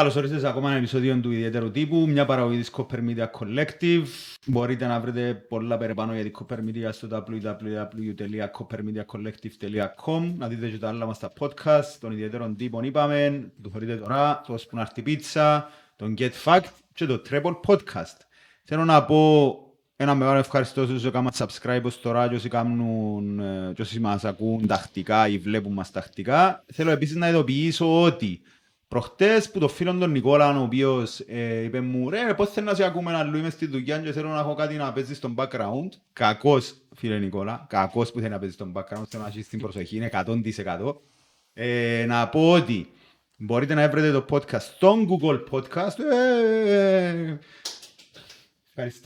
Καλώς ορίσατε σε ακόμα ένα επεισόδιο του Ιδιαίτερου Τύπου, μια παραγωγή της Copper Media Collective. Μπορείτε να βρείτε πολλά παραπάνω για την Copper Media στο www.coppermediacollective.com. Να δείτε και τα άλλα μας τα podcast, των Ιδιαίτερων Τύπων είπαμε, το χωρίτε τώρα, το Σπονάρτη Πίτσα, τον Get Fact και το Treble Podcast. Θέλω να πω ένα μεγάλο ευχαριστώ όσοι κάνουν subscribe ως τώρα και όσοι μας ακούν τακτικά ή βλέπουν μας τακτικά. Θέλω επίσης να ειδοποιήσω ότι προχτές που το φίλο τον Νικόλα, ο οποίος είπε μου «Ρε, πώς θέλω να σε ακούμε αλλού, είμαι στη δουλειά και θέλω να έχω κάτι να παίζει στον background». Κακός, φίλε Νικόλα, κακός που θέλει να παίζει στον background, θέλω να έχεις την προσοχή, είναι 100%. Να πω ότι μπορείτε να βρείτε το podcast στον Google Podcast.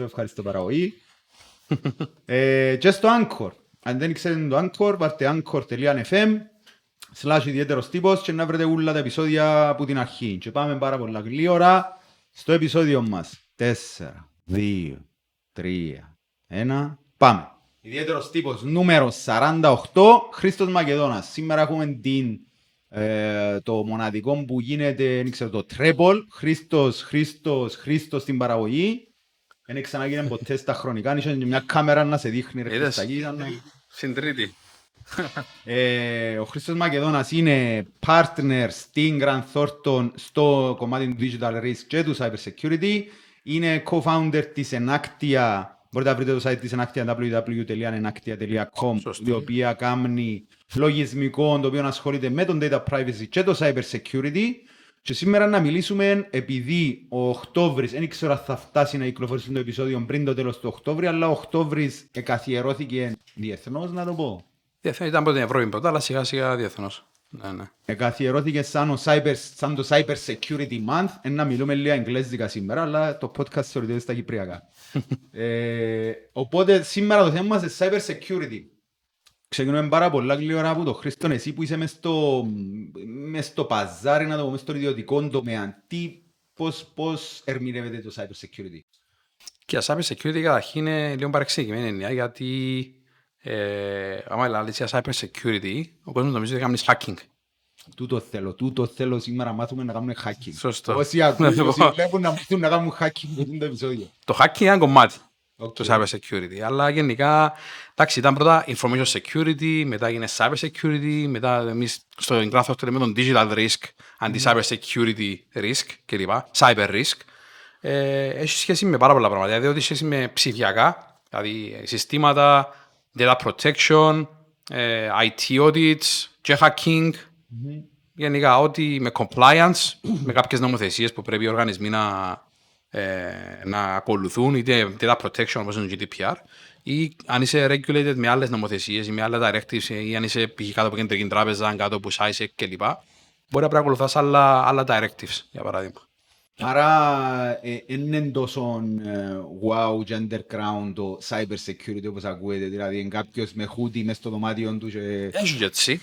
Ευχαριστώ παραγωγή. Και στο Anchor. Αν δεν ξέρετε το Anchor, πάρτε anchor.fm. Slash ιδιαίτερος τύπος και να βρείτε όλα τα επεισόδια από την αρχή. Και πάμε πάρα πολλά γλύωρα στο επεισόδιο μας. 4, 2, 3, 1, πάμε. Ιδιαίτερος τύπος νούμερο 48, Χρίστος Μακεδόνας. Σήμερα έχουμε το μοναδικό που γίνεται, δεν ξέρω, το Treble. Χρήστος στην παραγωγή. Δεν ξαναγίνεται ποτέ στα χρονικά, είχε μια κάμερα να σε δείχνει. Συντρίτη. Ο Χρήστος Μακεδόνας είναι partner στην Grant Thornton στο κομμάτι του Digital Risk και του Cyber Security. Είναι co-founder της Enactia. Μπορείτε να βρείτε το site της Enactia www.enactia.com, η οποία κάνει λογισμικό το οποίο ασχολείται με τον data privacy και το cyber security. Και σήμερα να μιλήσουμε, επειδή ο Οκτώβρης, δεν ξέρω αν θα φτάσει να κυκλοφορήσει το επεισόδιο πριν το τέλος του Οκτώβρη, αλλά ο Οκτώβρης καθιερώθηκε διεθνώς, να το πω. Ήταν από την Ευρώπη πρώτα, αλλά σιγά σιγά διεθνώς. Ναι. Καθιερώθηκε σαν το Cyber Security Month, να μιλούμε λίγα εγγλέζικα σήμερα, αλλά το podcast θεωρείται στα κυπριακά. Οπότε σήμερα το θέμα μας είναι Cyber Security. Ξεκινούμε πάρα πολλά γλυόρα από τον Χρήστον, εσύ που είσαι μες στο παζάρι, να το πω, μες στον ιδιωτικό τομέα. Πώς ερμηνεύεται το Cyber Security? Και το Cyber Security καταρχήν είναι λίγο παρεξήγημενη έννοια, γιατί άμα λαλείς cyber security, ο κόσμος νομίζει ότι κάνεις hacking. Τούτο θέλω σήμερα μάθουμε να κάνουμε hacking. Σωστό. Όσοι βλέπουν να μάθουν να κάνουν hacking το επεισόδιο. Το hacking είναι ένα κομμάτι του cyber security. Αλλά γενικά, εντάξει, ήταν πρώτα information security, μετά έγινε cyber security, μετά εμείς στο εγγράφο αυτό λέμε τον digital risk, anti-cyber security risk κλπ. Cyber risk. Έχει σχέση με πάρα πολλά πράγματα, διότι έχει σχέση με ψηφιακά, δηλαδή συστήματα, data protection, IT audits, και hacking, γενικά ό,τι με compliance, με κάποιες νομοθεσίες που πρέπει οι οργανισμοί να ακολουθούν, είτε data protection όπως είναι το GDPR, ή αν είσαι regulated με άλλες νομοθεσίες ή με άλλα directives, ή αν είσαι π.χ. κάτω από κεντρική τράπεζα, κάτω από SISEC κλπ. Μπορεί να ακολουθάς άλλα directives, για παράδειγμα. Άρα είναι τόσο wow και underground το cyber security όπως ακούετε, δηλαδή είναι κάποιος με χούτι μες στο δωμάτιο του και... Έχει και έτσι.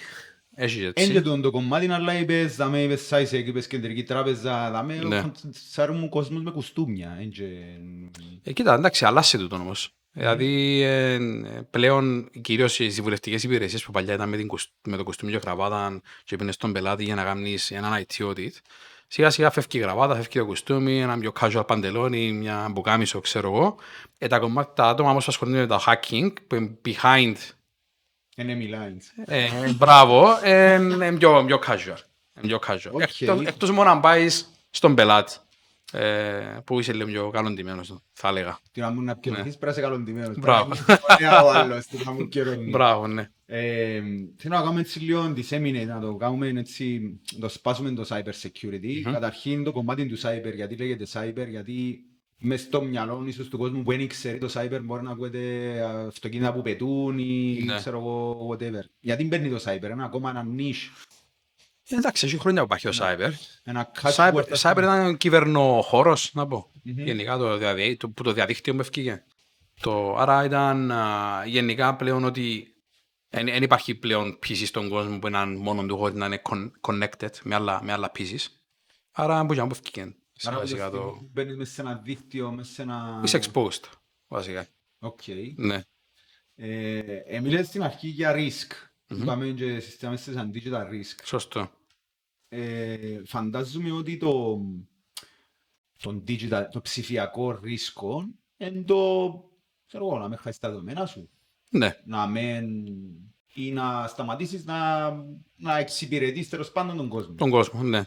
Είναι και το κομμάτι, αλλά είπες, είπες SISEC, είπες κεντρική τράπεζα, σάρουν κόσμος με κουστούμια. Κοίτα, εντάξει, αλλάσσε τούτο όμως. Δηλαδή πλέον κυρίως οι συμβουλευτικές υπηρεσίες που παλιά ήταν με το κουστούμι και κραβάτα και πήγαινε στον πελάτη για να κάνεις έναν IT audit, σιγά σιγά φεύγει η γραβάτα, φεύγει το κουστούμι, ένα πιο casual παντελόνι, μια μπουκάμισο, ξέρω εγώ. Τα άτομα όμως ασχολούνται με τα hacking, που είναι behind. Είναι behind. Μπράβο, είναι πιο casual. Εκτός μόνο να πάει στον πελάτη, που είσαι λίγο πιο καλοντημένος, θα έλεγα. Τι να μου να πιερωθείς, πρέπει να είσαι καλοντημένος. Μπράβο. Μπράβο, ναι. Θέλω να κάνουμε έτσι λίγο disseminate, να το κάνουμε έτσι, το σπάσουμε το cyber security. Καταρχήν το κομμάτι του cyber, γιατί λέγεται cyber, γιατί μες στο μυαλό ίσως του κόσμου που δεν ξέρει το cyber μπορεί να ακούγεται αυτοκίνητα που πετούν ή ξέρω εγώ, whatever. Γιατί παίρνει το cyber, είναι ακόμα ένα niche. Εντάξει, έχει χρόνια που υπάρχει το cyber. Cyber ήταν κυβερνοχώρος, να πω, γενικά που το διαδίκτυο μου ευκήγε. Άρα ήταν γενικά πλέον ότι δεν υπάρχει πλέον πίση στον κόσμο που είναι μόνο του χώρι να είναι connected με άλλα πίσεις. Άρα μπορεί να μου ευκήκαν. Άρα μπαίνεις μέσα σε ένα δίκτυο, μέσα σε ένα... Είσαι exposed, βασικά. Οκ. Ναι. Μιλές στην αρχή για risk. Είπαμε και στις αντίθετα risk. Σωστό. φαντάζομαι ότι το digital, το ψηφιακό ρίσκο είναι το, ξέρω εγώ, να μην χάσεις τα δεδομένα σου. Ναι. Να μην... ή να σταματήσεις να εξυπηρετείς τέλος πάντων τον κόσμο. Τον κόσμο, ναι.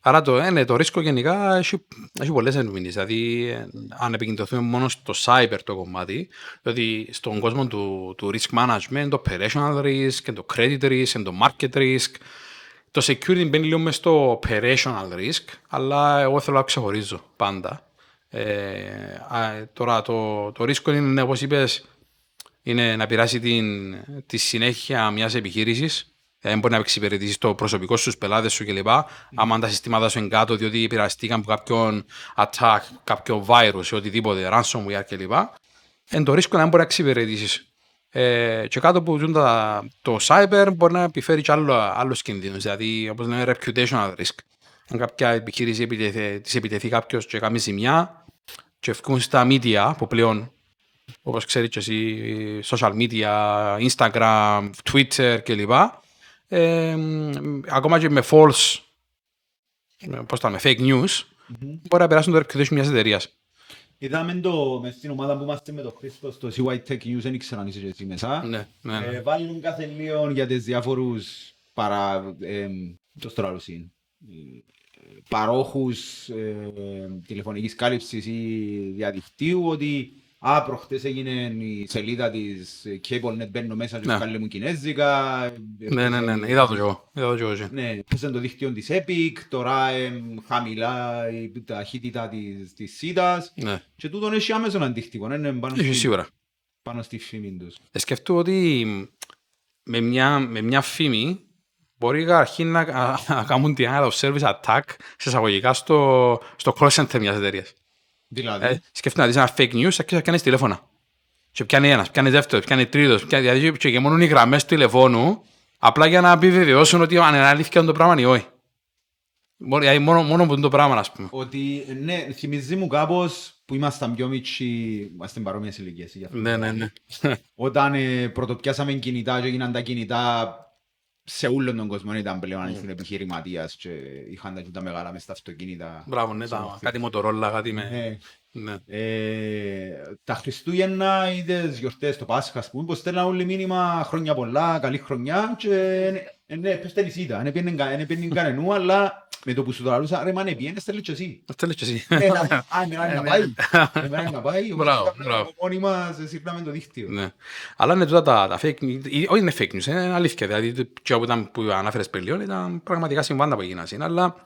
Άρα το ρίσκο γενικά έχει πολλές εννοήσεις. Δηλαδή, αν επικεντρωθούμε μόνο στο cyber το κομμάτι, δηλαδή στον κόσμο του risk management, το operational risk, το credit risk, το market risk, το security μπαίνει λίγο μες στο operational risk, αλλά εγώ θέλω να ξεχωρίζω πάντα. Τώρα το ρίσκο είναι, όπως είπες, είναι να πειράσει τη συνέχεια μιας επιχείρησης. Δεν μπορεί να εξυπηρετήσει το προσωπικό σου, πελάτες σου κλπ. Άμα τα συστήματα σου είναι κάτω, διότι πειραστήκαν από κάποιον attack, κάποιο virus ή οτιδήποτε, ransomware κλπ. Εν το ρίσκο να μην μπορεί να εξυπηρετήσει. Και κάτω που ζουν το cyber μπορεί να επιφέρει και άλλους κινδύνους. Δηλαδή, όπως λέμε, reputational risk. Αν κάποια επιχείρηση της επιτεθεί κάποιος και κάνει ζημιά, και ευκούν στα media που πλέον, όπως ξέρεις και εσύ, social media, Instagram, Twitter κλπ. Ακόμα και με false, με fake news, μπορεί να περάσουν το reputation μιας εταιρείας. Είδαμε μες στην ομάδα που είμαστε με τον Χρήστο στο CY Tech News, δεν ήξερα αν είσαι και εσύ μέσα. Ναι. Βάλουν κάθε λίγο για τις διάφορους παρόχους τηλεφωνικής κάλυψης ή διαδικτύου, ότι προχτές έγινε η σελίδα της CableNet, μπαίνω μέσα και βγάλε μου κινέζικα. Ναι, είδα το κι εγώ. Ναι, πέσαν το δίκτυο της Epic, τώρα χαμηλά η ταχύτητα της ΣΥΤΑΣ. Και τούτον έχει άμεσον αντίκτυπο, πάνω στη φήμη τους. Σκεφτώ ότι με μια φήμη μπορεί καταρχήν να κάνουν την out-of-service attack σε εισαγωγικά στο call center μιας εταιρείας. Δηλαδή. Σκέφτομαι να δεις ένα fake news και θα κάνεις τηλέφωνα. Και πιάνει ένας, πιάνει δεύτερος, πιάνει τρίτος, δηλαδή και γεμώνουν οι γραμμές του τηλεφώνου απλά για να επιβεβαιώσουν ότι αναλύθηκε το πράγμα ή όχι. Δηλαδή μόνο που είναι το πράγμα, ας πούμε. Ότι ναι, θυμίζει μου κάπως που ήμασταν πιο μίτσι, είμαστε παρόμοιες ηλικίες. Ναι. Όταν πρωτοπιάσαμε κινητά και έγιναν τα κινητά σε όλον τον κόσμο, ήταν πλέον αν ήσουν επιχειρηματίας και είχαν τα μεγάλα μες τα αυτοκίνητα. Μπράβο, ναι, κάτι μοτορόλα, κάτι με... Τα Χριστούγεννα ή τις γιορτές, το Πάσχα, ας πούμε, πως στέλναν όλοι μήνυμα χρόνια πολλά, καλή χρονιά και... Ναι, πες τέλης ήταν, δεν πήγαινε κανενού, αλλά με το που σου τολαλούσα, ρε μάνε πιένες, στέλνεις και εσύ. Στέλνεις και εσύ. Εμένα είναι να πάει, μόνιμα σε σύρναμε το δίκτυο. Αλλά είναι τούτα τα fake news, όχι είναι fake news, είναι αλήθεια. Δηλαδή, και που ανάφερες πριν, ήταν πραγματικά συμβάντα που έγιναν. Αλλά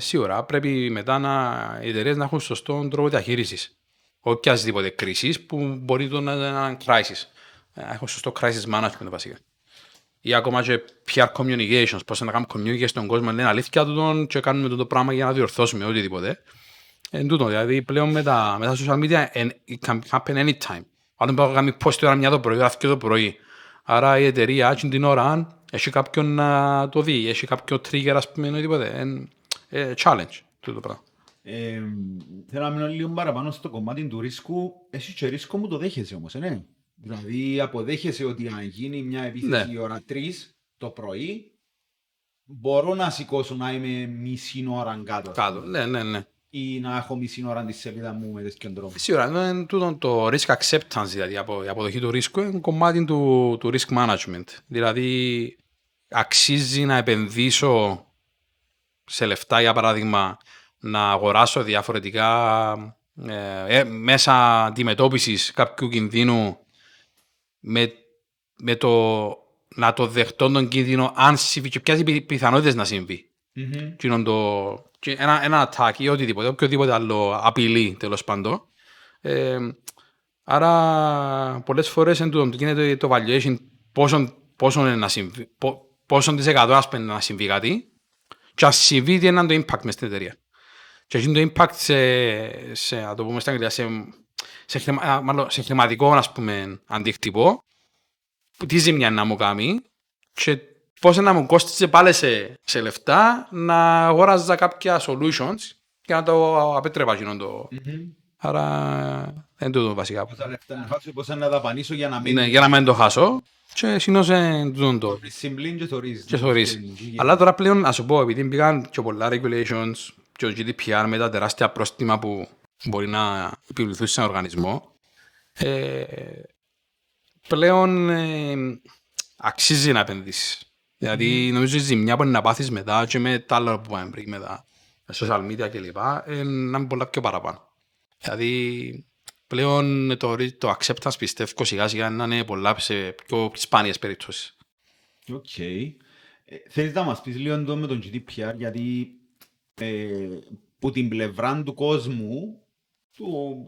σίγουρα πρέπει μετά οι εταιρείες να έχουν σωστό τρόπο διαχείρισης. Οποιασδήποτε κρίσης που μπορεί να είναι crisis. Έχουν σωστό crisis management βασικά. Ή ακόμα και PR communications, πώς να κάνουμε communication στον κόσμο, λένε αλήθεια τούτον και κάνουμε το πράγμα για να διορθώσουμε οτιδήποτε. Εν τούτο, δηλαδή πλέον με τα social media, it can happen anytime. Αν πάω να κάνουμε post τώρα μια το πρωί, ώρα και το πρωί. Άρα η εταιρεία, έτσι την ώρα, έχει κάποιον να το δει, έχει κάποιο trigger, ας πούμε, οτιδήποτε. Challenge, τούτο πράγμα. Θέλω να μείνω λίγο παραπάνω στο κομμάτι του ρίσκου. Εσύ και ρίσκο μου το δέχεσαι όμως, ναι. Δηλαδή αποδέχεσαι ότι αν γίνει μια επίθεση η ώρα 3 το πρωί, μπορώ να σηκώσω να είμαι μισή ώρα κάτω. Ναι. Ή να έχω μισή ώρα τη σελίδα μου με τέτοιον τρόπο. Σίγουρα, είναι τούτο το risk acceptance, δηλαδή η αποδοχή του ρίσκου, είναι κομμάτι του risk management. Δηλαδή αξίζει να επενδύσω σε λεφτά, για παράδειγμα, να αγοράσω διαφορετικά μέσα αντιμετώπισης κάποιου κινδύνου με το να το δεχτώ τον κίνδυνο αν συμβεί και ποιες οι πιθανότητες να συμβεί. Και ένα attack ή οποιοδήποτε άλλο απειλή τέλος πάντων. Άρα πολλές φορές γίνεται το valuation πόσον της 100 ας πούμε να συμβεί κάτι και αν συμβεί τι είναι το impact μες στην εταιρεία. Και γίνει το impact να το πούμε στα αγγλικά, σε χρηματικό, ας πούμε, αντίκτυπο, τι ζημιά να μου κάνει και πώς να μου κόστησε πάλι σε λεφτά να αγοράζα κάποια solutions και να το απέτρεπα γίνον το. Άρα, δεν το δω βασικά. Πόσα λεφτά να χάσω, πόσα να δαπανίσω για να μην το χάσω. Και συνόζεν τον τόπο. Συμπλήν και θωρίζει. Αλλά τώρα πλέον, ας σου πω, επειδή πήγαν και πολλά regulations και ο GDPR με τα τεράστια πρόστιμα που μπορεί να επιβληθούν σε έναν οργανισμό, πλέον αξίζει να επενδύσεις. Δηλαδή, νομίζω η ζημιά που είναι να πάθεις μετά και με τα άλλα που πάμε πριν μετά, social media κλπ, να είναι πολλά πιο παραπάνω. Δηλαδή, πλέον το acceptance πιστεύω σιγά σιγά να είναι πολλά σε πιο σπάνιες περιπτώσεις. Οκ. Θέλεις να μας πεις λίγο εδώ με τον GDPR, γιατί που την πλευρά του κόσμου, του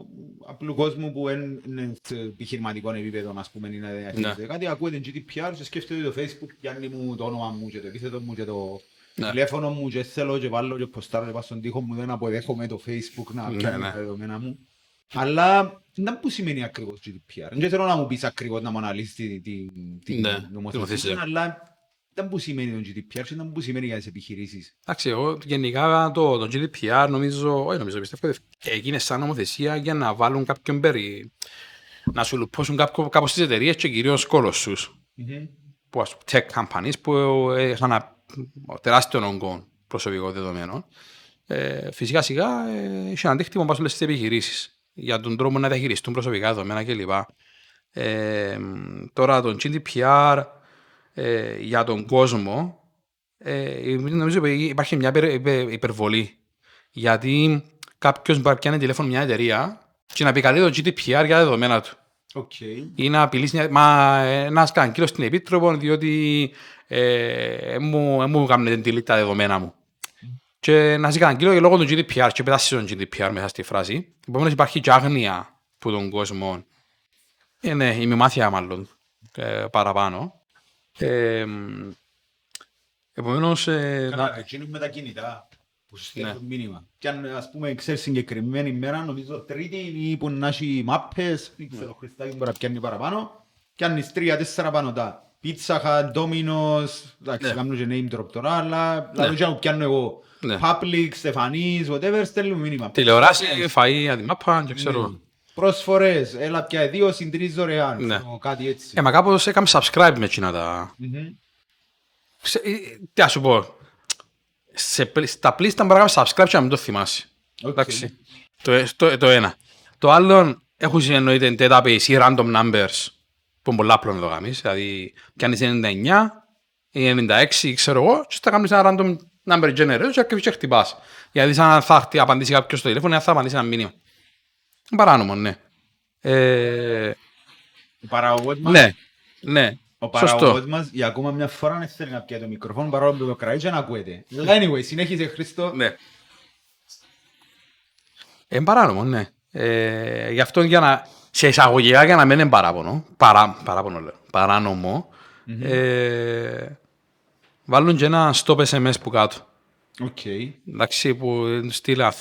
απλού κόσμου που είναι σε επιχειρηματικό επίπεδο, ας πούμε, είναι να διαχειρίζεται κάτι, ακούει τον GDPR και σκέφτεται το Facebook, πιάνει μου το όνομα μου και το επίθετο μου και το τηλέφωνο μου και θέλω και βάλω και ποστάρω και πάω στον τοίχο μου, δεν αποδέχομαι το Facebook να πιάνει τα δεδομένα μου. Αλλά δεν που σημαίνει ακριβώς GDPR. Δεν θέλω να μου πεις ακριβώς να μου αναλύσεις την νομοθεσία, αλλά δεν που σημαίνει το GDPR και δεν που σημαίνει για τις επιχειρήσεις. Εντάξει, εγώ γενικά το GDPR νομίζω πιστεύω ότι έγινε σαν νομοθεσία για να βάλουν κάποιον περί, να σου λουπώσουν κάπως τις εταιρείες και κυρίως κόλος τους. Που ας πούμε tech companies που είχαν τεράστιον όγκο προσωπικών δεδομένων. Φυσικά σιγά είχε αντίκτυπο πάνω στις επιχειρήσεις. Για τον τρόπο να διαχειριστούν προσωπικά δεδομένα κλπ. Τώρα τον GDPR για τον κόσμο νομίζω ότι υπάρχει μια υπερβολή. Γιατί κάποιος μπορεί να πιάνει τηλέφωνο μια εταιρεία και να επικαλεί το GDPR για τα δεδομένα του. Okay. Ή να απειλήσει να σκανκύλω στην επίτροπο διότι μου κάνουν delete τα δεδομένα μου. Και να σε καταγγείλω και λόγω του GDPR και πετάσεις τον GDPR μέσα στη φράση. Επομένως υπάρχει και άγνοια που τον κόσμο. Ναι, η μημάθεια μάλλον παραπάνω. Επομένως... Εκείνοι με τα κινητά που σου στείλουν μήνυμα. Και αν ας πούμε ξέρεις συγκεκριμένη ημέρα, νομίζω τρίτη ή που να έχει μάπες, ξέρω Χριστάκη μπορεί να πιάνει παραπάνω, και αν είσαι 3-4 πάνω τα Pizza Hut, Domino's, εντάξει, κάνουν και name drop τώρα, αλλά λόγω πιάνω εγώ. Public, Στεφανής, whatever, στέλνουν μήνυμα. Τηλεοράση, φαΐ, αντιμάπα και ξέρω. Πρόσφορες, έλα πια 2 συν 3 δωρεάν, κάτι έτσι. Μα κάπως έκαμε subscribe με εκείνα τα... Τι ας σου πω, στα πλήστα μπορεί να κάνεις subscribe και να μην το θυμάσαι. Εντάξει, το ένα. Το άλλο, έχουν εννοείται database ή random numbers, που είναι πολλά απλών εδώ γάμεις, δηλαδή κάνεις 99 ή 96 ξέρω εγώ και θα κάνεις ένα random number generator και ακριβώς και χτυπάς. Γιατί σαν θα απαντήσει κάποιος στο τηλέφωνο, θα απαντήσει ένα μήνυμα. Παράνομο, ναι. Ο παραγωγός μας, ο παραγωγός μας για ακόμα μια φορά δεν θέλει να πιάει το μικρόφωνο, παρόλο που το κρατήσει να ακούεται. Anyway, συνέχισε Χρήστο. Ναι. Παράνομο, ναι. Γι' αυτό για να... σε εισαγωγικά για να μην είναι παράπονο, παράνομο, βάλουν και ένα stop SMS που κάτω. Okay. Εντάξει, που στείλε, αν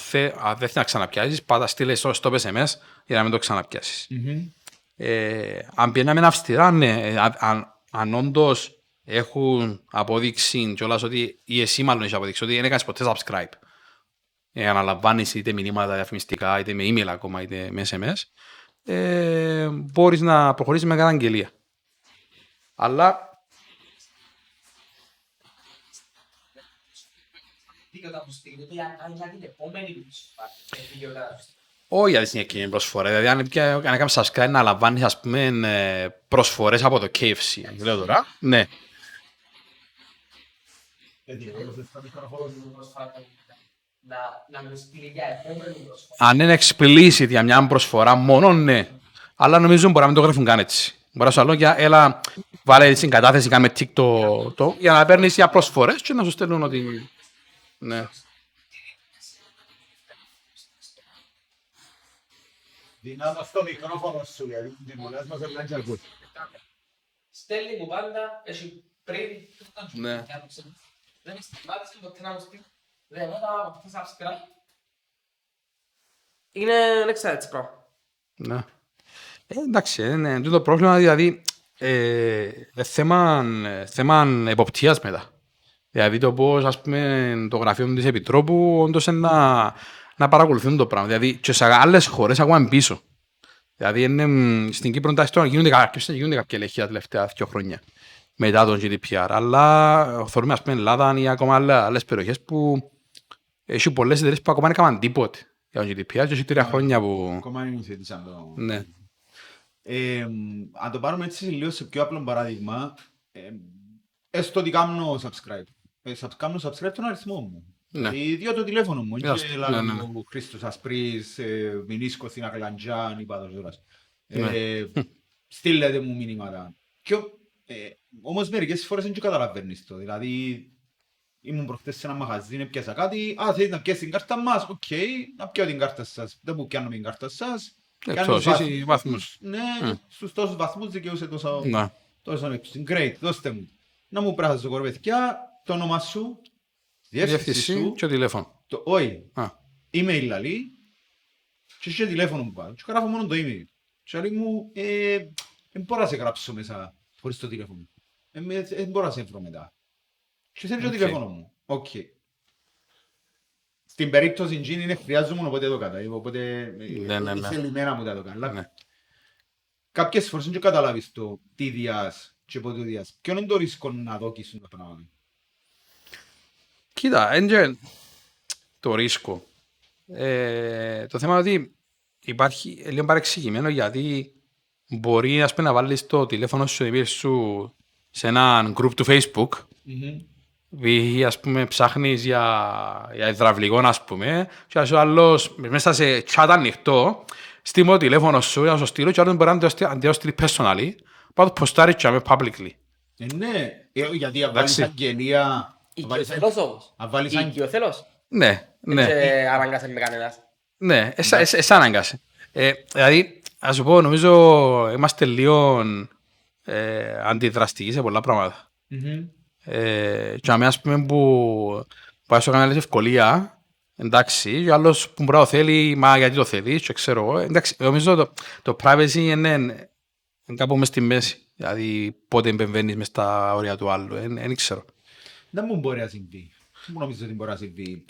δεν θα ξαναπιάσεις, πάντα στείλε stop SMS για να μην το ξαναπιάσεις. Αν πιέναμε αυστηρά, ναι, αν όντως έχουν αποδείξει κιόλας ότι, ή εσύ μάλλον έχει αποδείξει, ότι δεν έκανες ποτέ subscribe. Αναλαμβάνεις είτε μηνύματα διαφημιστικά, είτε με email ακόμα, είτε με SMS. Μπορείς να προχωρήσεις με καταγγελία. Αλλά όχι για τη συγκεκριμένη προσφορά. Δηλαδή αν κάνεις subscribe να λαμβάνεις ας πούμε προσφορές από το KFC. Λέω τώρα. Ναι. Αν είναι explicit για μια προσφορά μόνο, ναι. Αλλά νομίζω μπορεί να μην το γράφουν καν έτσι. Μπορεί να σου αλλώ για έλα βάλε συγκατάθεση, κάνε TikTok για να παίρνεις για προσφορές και να σου στέλνουν ότι... Ναι. Δυνάμω στο μικρόφωνο σου, γιατί την μολάς μας έπρεπε να και ακούσει. Στέλνει μου πάντα, έχει πριν... Ναι. Δεν με στιγμάτισε ποτέ να μου στείλει. Δεν θα πω subscribe. Είναι εξαιρετικό πράγμα. Ναι. Εντάξει, είναι το πρόβλημα, δηλαδή θέμα εποπτείας μετά. Δηλαδή το πώς, ας πούμε, το γραφείο της Επιτρόπου όντως να παρακολουθούν το πράγμα. Δηλαδή και σε άλλες χώρες ακόμα πίσω. Δηλαδή είναι, στην Κύπρο τάχιστον γίνονται κάποια ελέγχη τα τελευταία 2 χρόνια μετά τον GDPR. Αλλά θεωρούμε ας πούμε Ελλάδα ή ακόμα άλλες περιοχές που έχουν πολλές εταιρείες που ακόμα δεν έκαναν τίποτε για τον GDPR και 3 χρόνια που... Ακόμα είναι υιοθετήσαν το... Ναι. Αν το πάρουμε έτσι λίγο σε πιο απλό παράδειγμα, έστω ότι κάνω subscribe. Κάνω subscribe τον αριθμό μου. Ναι. Διότι το τηλέφωνο μου, και λάβω ο Χρήστος Ασπρίς, Μινίσκο, Θήνα Καλαντζάν, είπα το ζωράς. Στείλετε μου μήνυματα. Όμως μερικές φορές δεν το καταλαβαίνεις το. Δηλαδή, ήμουν προχτές σε ένα μαγαζί, να πιάσα κάτι, «Α, θέλετε να πιάσεις την κάρτα μας, οκ, να πιάω την κάρτα σας». Δεν που πιάνω την κάρτα σας. Στους βαθμούς. Ναι, στους τόσους βαθμούς δικαιούσε τόσο έξω. Great, δώστε μου. Να μου πράσεις το κορβεθιά, το όνομα σου. Διεύθυνση και τηλέφωνο. Όχι. Email λαλή. Και είχε τηλέφωνο μου πάνω. Και γράφω μόνο το email. Και λέει μου, δεν μπορώ να σε γράψω μέσα χωρίς το τηλέφωνο. Δεν μπορώ να σε βρω μετά. Και θέλει το τηλέφωνο μου. Οκ. Στην περίπτωση Gini είναι χρειάζομαι οπότε το κατάλαβα. Οπότε είσαι λυμένα μου τα το κατάλαβα. Κάποιες φορές δεν καταλάβεις το τι διάς και πότε διάς. Ποιον είναι το ρίσκο να δόκεις το πράγμα. Κοίτα, Angel, το ρίσκο. Το θέμα είναι ότι υπάρχει λίγο παρεξηγημένο γιατί μπορεί ας πούμε, να βάλεις το τηλέφωνο σου επίρρηση σου σε έναν group του Facebook επειδή ας πούμε ψάχνεις για υδραυλικό ας πούμε και ας ο άλλος μέσα σε chat ανοιχτό στείλω το τηλέφωνο σου να σου στείλω και άλλος μπορεί να το στείλει personally πάω το ποστάρει και να με publicly. Ναι, γιατί βάλεις αγγελία... Οικειοθέλος όμως. Οικειοθέλος. Ναι, ναι. Και αναγκάσαν με κανένας. Ναι, εσά αναγκάσαν. Δηλαδή, ας σου πω, νομίζω είμαστε λίγο αντιδραστικοί σε πολλά πράγματα. Και αμένα, ας πούμε, που πάει στο κανάλι ευκολία, εντάξει, και άλλος που μπορεί να το θέλει, μα γιατί το θέλει, και ξέρω εγώ. Εντάξει, νομίζω το privacy είναι κάπου μες στη μέση. Δηλαδή, πότε εμπεμβαίνεις μες στα όρια του άλλου, δεν ξέρω. Δεν μου μπορεί να συμβεί. Δεν μου νομίζω ότι μπορεί να συμβεί.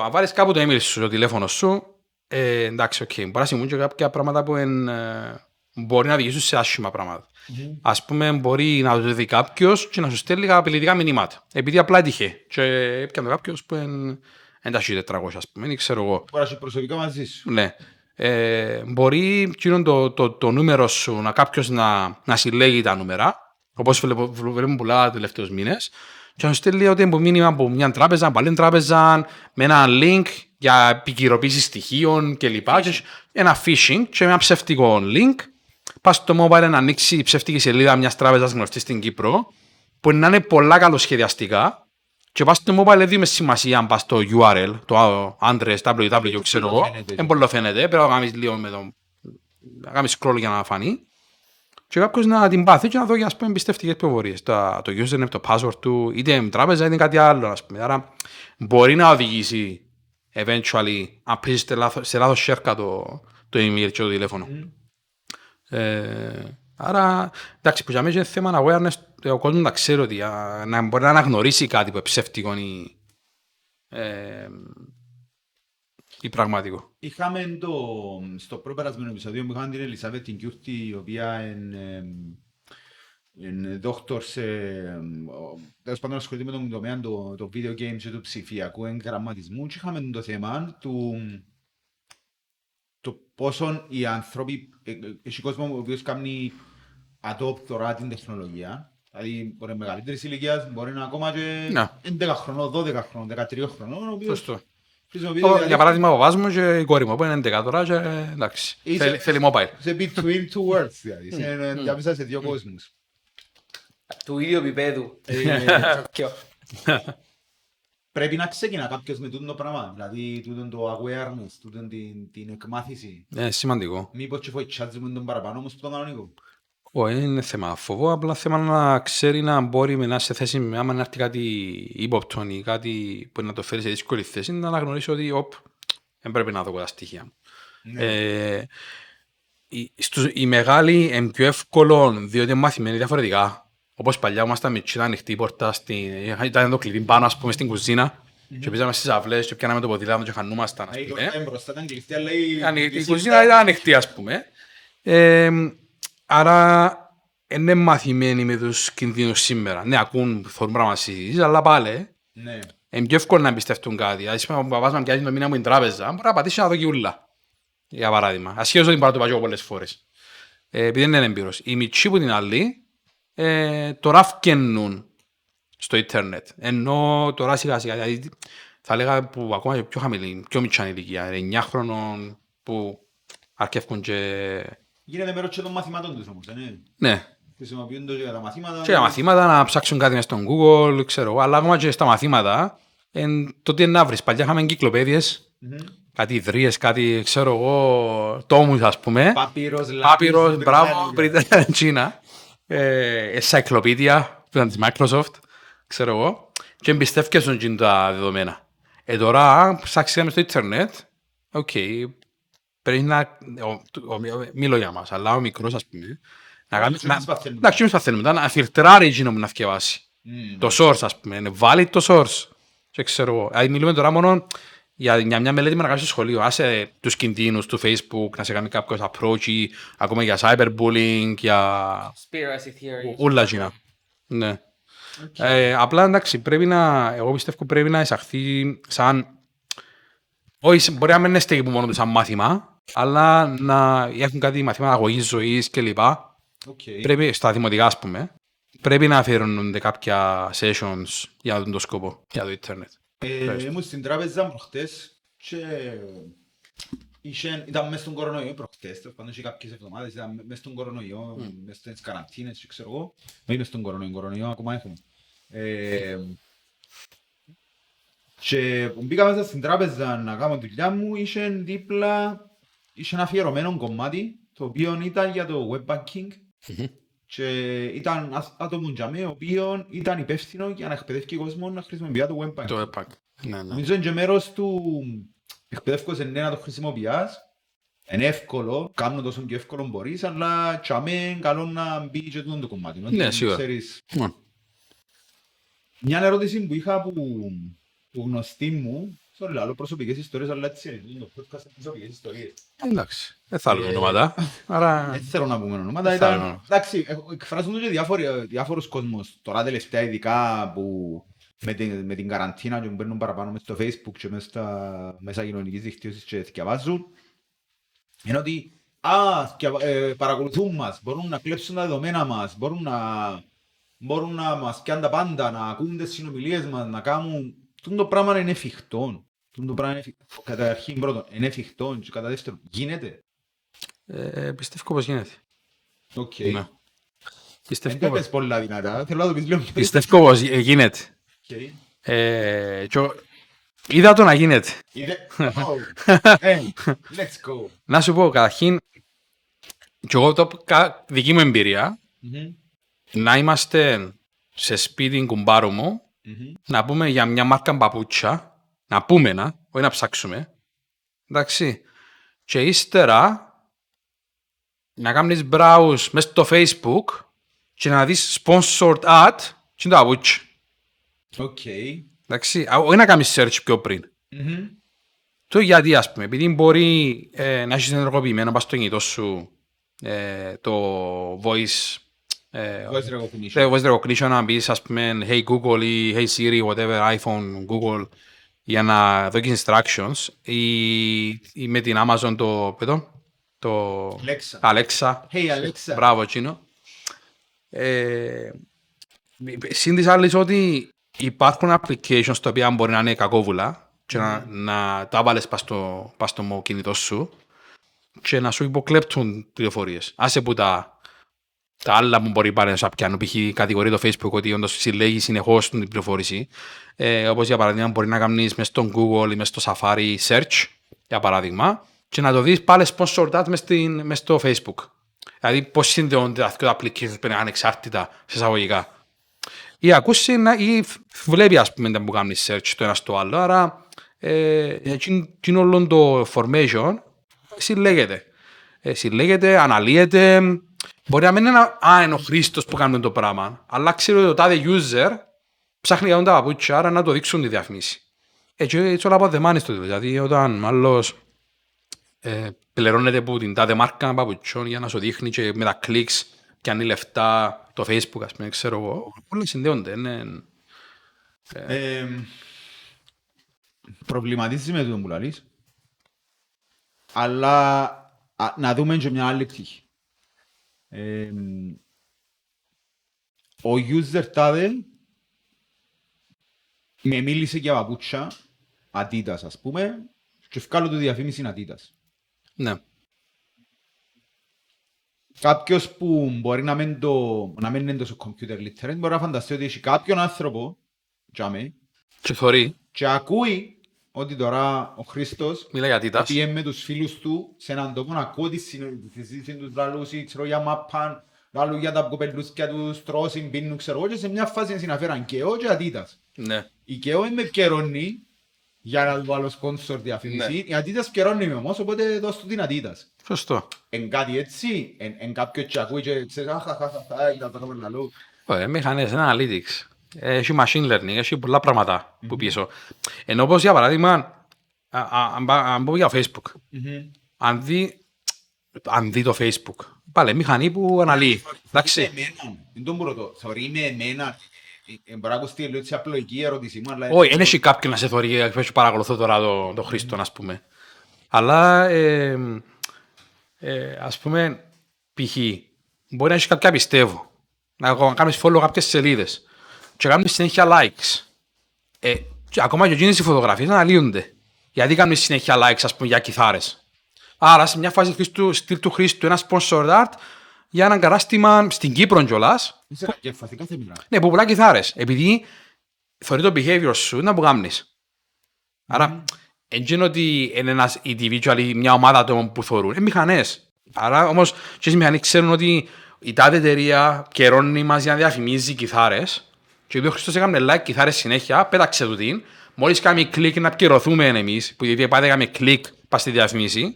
Αν βάλεις κάπου το email σου, το τηλέφωνο σου, εντάξει, οκ. Μπορεί να συμβούν και κάποια πράγματα που μπορεί να οδηγήσουν σε άσχημα πράγματα. Ας πούμε, μπορεί να το δει κάποιος και να σου στέλνει απειλητικά μηνύματα. Επειδή απλά έτυχε. Και έπιανε κάποιος που δεν τα χειρίζει 400, ας πούμε, δεν ξέρω εγώ. Μπορεί να σου προσωπικά μαζί σου. Ναι. Μπορεί το νούμερο σου κάποιος να συλλέγει τα νούμερα. Όπως βλέπουμε πολλά τελευταίους μήνες, και να σου στέλνει ότι είναι μήνυμα από μια τράπεζα, από άλλη τράπεζα, με ένα link για επικοινωνία στοιχείων κλπ. Ένα phishing και ένα ψεύτικο link. Πας στο mobile να ανοίξει η ψεύτικη σελίδα μιας τράπεζας γνωστή στην Κύπρο, που να είναι πολλά καλοσχεδιαστικά, και πας στο mobile δεν με σημασία αν πας στο URL, το Andres, www, ξέρω εγώ, δεν πολύ φαίνεται, πρέπει να κάνεις λίγο με το. Να κάνεις scroll για να φανεί. Και κάποιος να την πάθει και να δω για να πούμε εμπιστευτικές πληροφορίες. Το username, το password του, είτε είναι τράπεζα είτε κάτι άλλο. Ας πούμε. Άρα μπορεί να οδηγήσει eventually αν πεις σε λάθος σέρκα το email και το τηλέφωνο. Άρα εντάξει, που για μένα είναι θέμα awareness, ο κόσμος να ξέρει ότι να μπορεί να αναγνωρίσει κάτι που είναι ψεύτικο ή πραγματικό. Είχαμε στο προπερασμένο επεισόδιο που είχαμε την Ελισάβετ την Κιούρτη, η οποία είναι δόκτωρ σε... Τέλος πάντων ασχολείται με τον τομέα το video games και του ψηφιακού εγγραμματισμού και είχαμε το θέμα του πόσον οι άνθρωποι... Έχει κόσμο ο οποίος κάνει adopt τώρα την τεχνολογία. Δηλαδή μπορεί μεγαλύτερης ηλικίας, μπορεί να ακόμα και 11 χρονών, 12 χρονών, 13 χρονών, ο οποίος... Για παράδειγμα, ο παπάς μου και η κόρη μου, που είναι 11 τώρα και εντάξει, θέλει mobile. It's a between two worlds, δηλαδή, είναι διάμεσα σε δύο κόσμους. Του ίδιου επίπεδου. Πρέπει να ξεκινά κάποιος με τούτο το πράγμα, δηλαδή το awareness, την εκμάθηση. Είναι σημαντικό. Μήπως και φοητσάζουμε τον παραπάνω όμως που τον κανονικό. Όχι, δεν είναι θέμα φοβό, απλά θέμα να ξέρει να μπορεί να σε θέση, άμα να έρθει κάτι ύποπτο ή κάτι που να το φέρει σε δύσκολη θέση, να αναγνωρίσει ότι δεν πρέπει να δω τα στοιχεία μου. Ναι. Οι μεγάλοι είναι πιο εύκολο, διότι μαθημένοι διαφορετικά. Όπως παλιά ήμασταν με τσίτα ανοιχτή πόρτα, ήταν το κλειδί πάνω ας πούμε, στην κουζίνα Και πήγαμε στις αυλές και πιάναμε το ποδήλατο και χανούμασταν, ας πούμε. Η κουζίνα ήταν ανοιχτή, ας πούμε. Άρα, είναι μαθημένοι με τους κινδύνους σήμερα. Ναι, ακούν θωρούν πράγμα συζήτηση, αλλά πάλι είναι πιο εύκολο να εμπιστευτούν κάτι. Αν ο παπάς με πιάζει το μήνα μου την τράπεζα, μπορεί να πατήσει να δω γιούλα, για παράδειγμα. Ασχέτως ότι παρά το παγιώ πολλές φορές. Επειδή δεν είναι εμπειρος. Οι μητσοί που την άλλη τώρα φκαινούν στο ίντερνετ. Ενώ τώρα σιγά σιγά, δηλαδή, θα λέγα που ακόμα πιο χαμηλή, πιο μητσά ηλικία, 9 χρόνων που αρκεύκουν και... Γίνεται μέρος και των μαθημάτων τους όμως, ναι. Χρησιμοποιούν το και τα μαθήματα. Και τα μαθήματα, να ψάξουν κάτι μες στον Google, ξέρω. Αλλά ακόμα και στα μαθήματα, τότε να βρεις. Παλιά είχαμε εγκυκλοπαίδειες, κάτι ιδρύες, κάτι, ξέρω εγώ, τόμους, ας πούμε. Πάπυρος, μπράβο, πριν ήταν Κίνα. Ενσαϊκλοπίδια, που ήταν της Microsoft, ξέρω εγώ. Και εμπιστεύκες στον τα δεδομένα. Τώρα, ψάξαμε στο ίντερνετ, οκ. Πρέπει να, μιλώ για μας, αλλά ο μικρός, ας πούμε, να ξύμεις παθαίνουμε, να φιλτράρει εκείνο που να θυκευάσει. Το source, ας πούμε, είναι valid το source. Και ξέρω, μιλούμε τώρα μόνο για μια μελέτη με να κάνεις στο σχολείο. Άσε τους κινδύνους του Facebook, να σε κάνει κάποιος approach ή ακόμα για cyberbullying, για... Ούλα εκείνα. Ναι. Απλά, εντάξει, πρέπει να, εγώ πιστεύω πρέπει να εισαχθεί σαν... Όχι, μπορεί να μην είναι στέγη που μόνο του σαν μάθημα, αλλά να έχουν κάτι μαθήματα αγωγής ζωής κλπ. Okay. Πρέπει, στα δημοτικά, ας πούμε, πρέπει να αφιερώνονται κάποια sessions για να δουν το σκοπό, για το ίντερνετ. Ήμουν στην τράπεζα προχτές και ήταν μέσα στον κορονοϊό προχτές, πάντως και κάποιες εβδομάδες ήταν μέσα στον κορονοϊό, μέσα στις καραντίνες και ξέρω εγώ. Όχι μέσα στον κορονοϊό, ακόμα έχουμε. Και μπήκα μέσα στην τράπεζα να κάνω δουλειά μου, είχε δίπλα, είχε ένα αφιερωμένο κομμάτι, το οποίο ήταν για το web banking και ήταν άτομο για μένα, ο οποίο ήταν υπεύθυνο για να εκπαιδεύει κόσμο να χρησιμοποιεί το web banking. Το web banking, ναι. Νομίζω είναι και μέρος του εκπαιδεύκος είναι να το χρησιμοποιάς, είναι εύκολο, κάνω τόσο πιο εύκολο μπορείς, αλλά για μένα καλό να μπει και το κομμάτι. Ναι, σίγουρα. Μια ερώτηση που είχα που γνωστή μου, sorry, άλλο προσωπικές ιστορίες, αλλά έτσι είναι το podcast προσωπικές ιστορίες. Εντάξει, δεν θα λέμε ονόματα, άρα... Δεν θέλω να πούμε ονόματα, εντάξει, εκφράζονται και διάφορους κόσμους. Τώρα τελευταία ειδικά που με την καραντίνα και μου παίρνουν παραπάνω μες στο Facebook και μες στα μέσα κοινωνικής δικτύωσης και θυκιαβάζουν. Είναι ότι, παρακολουθούν μας, μπορούν να κλέψουν τα δεδομένα μας, μπορούν να μας πιάνουν τα πάντα, να ακούν τις συνομιλίες μας, να κάνουν... Το πράγμα είναι εφικτό. Καταρχήν πρώτον, είναι εφικτό και κατά δεύτερον, γίνεται. Πιστεύω πως γίνεται. Οκ. Πιστεύω πως πολλά δυνατά. Θέλω να το πεις λίγο. Πιστεύω πως γίνεται. Είδα το να γίνεται. Let's go. Να σου πω, καταρχήν, και εγώ το δική μου εμπειρία, να είμαστε σε σπίτι κουμπάρου μου, να πούμε για μια μάρκα παπούτσια, να πούμε όχι να ψάξουμε. Εντάξει. Και ύστερα να κάνεις browse μέσα στο Facebook και να δεις sponsored ad και το παπούτσια. Οκ. Εντάξει. Όχι να κάνεις search πιο πριν. Το γιατί, ας πούμε, επειδή μπορεί να έχεις ενεργοποιημένο πας στο κινητό σου το voice voice recognition, να πεις, ας πούμε, hey Google ή hey Siri, whatever, iPhone, Google, για να δώσεις instructions, ή με την Amazon το Alexa. Hey Alexa. Μπράβο, εκείνο. Συν της άλλης ότι υπάρχουν applications τα οποία μπορεί να είναι κακόβουλα και να τα βάλεις πας στο κινητό σου και να σου υποκλέπτουν πληροφορίες. Άσε που τα άλλα που μπορεί πάνε να πιάνουν, π.χ. κατηγορεί το Facebook ότι όντως συλλέγει συνεχώς την πληροφόρηση. Όπως για παράδειγμα, μπορεί να κάνεις μέσα στον Google ή μέσα στο Safari search, για παράδειγμα, και να το δεις πάλι sponsored ads μέσα στο Facebook. Δηλαδή, πώς συνδεώνται τα applications που είναι ανεξάρτητα σε εισαγωγικά. Ή ακούσει ή βλέπει, ας πούμε, που κάνει search το ένα στο άλλο. Άρα, εκείνο όλο το formation συλλέγεται. Αναλύεται. Μπορεί να μην είναι ο Χρήστος που κάνει το πράγμα, αλλά ξέρω ότι ο τάδε user ψάχνει για τα παπούτσια, άρα να το δείξουν τη διαφήμιση. Έτσι όλα πάνε στο τίτλο. Δηλαδή όταν άλλος πληρώνεται από την τάδε μάρκα παπουτσιών για να σου δείχνει και με τα κλικς πιάνει λεφτά το Facebook, ας πούμε, ξέρω εγώ. Όλοι συνδέονται. Προβληματίζεις με τον που λαλείς. Αλλά να δούμε και μια άλλη πτυχή. Ο user τάδε με μίλησε για παπούτσια Adidas, ας πούμε, και βγάλω του διαφήμιση Adidas. Ναι. Κάποιος που μπορεί να μην είναι τόσο computer literate, μπορεί να φανταστεί ότι έχει κάποιον άνθρωπο και ακούει ότι τώρα ο Χρήστος πήγε με τους φίλους του σε έναν τόπο να ακούει τη συζήτηση τους, λαλούσι, ξέρω για μαπάν, λαλού για τα κοπελούσκια τους, τρώσιν, πίνουν, ξέρω, και σε μια φάση να συναφέραν και εγώ και Adidas. Ναι. Η ΚΕΟ με καιρώνει για να βάλω σπόνσορ διαφήμιση. Η Αντίτας καιρώνει με όμως, οπότε δώσ' του την Αντίτας. Σωστό. Εν κάτι έτσι, εν κάποιο τσακούι και ξέρεις μηχανές, ένα analytics. Έχει machine learning, έχει πολλά πράγματα που πίσω. Ενώ όπως για παράδειγμα, αν πω για Facebook. Αν δει το Facebook, πάλι μηχανή που αναλύει. Εντάξει. Δεν τον μπορώ, θεωρεί με εμένα. Μπορεί να ακουστεί λίγο έτσι απλοϊκή ερώτηση μου, αλλά... Όχι, δεν έχει κάποιον να σε θωρεί, παρακολουθώ τώρα τον Χρήστο, ας πούμε. Αλλά, ας πούμε, π.χ. μπορεί να έχει κάποια πιστεύω, να κάνεις follow κάποιες σελίδες και κάνεις συνέχεια likes. Ακόμα και εκείνες οι φωτογραφίες αναλύονται. Γιατί κάνεις συνέχεια likes, ας πούμε, για κιθάρες. Άρα, σε μια φάση στυλ του Χρήστου, ένα sponsored art, για έναν κατάστημα στην Κύπρο κιόλας. Ναι, που πουλά κιθάρες. Επειδή θεωρεί το behavior σου να που κάνεις. Άρα, έτσι είναι ότι είναι ένας individual ή μια ομάδα ατόμων που θεωρούν. Είναι μηχανές. Άρα, όμως, και οι μηχανές ξέρουν ότι η τάδε εταιρεία καιρώνει μας για να διαφημίζει κιθάρες. Και επειδή ο Χριστός έκανε like κιθάρες συνέχεια, πέταξε του την. Μόλις κάνει κλικ να πληρωθούμε εμείς, που γιατί πάντα έκαμε κλικ πας στη διαφημίση.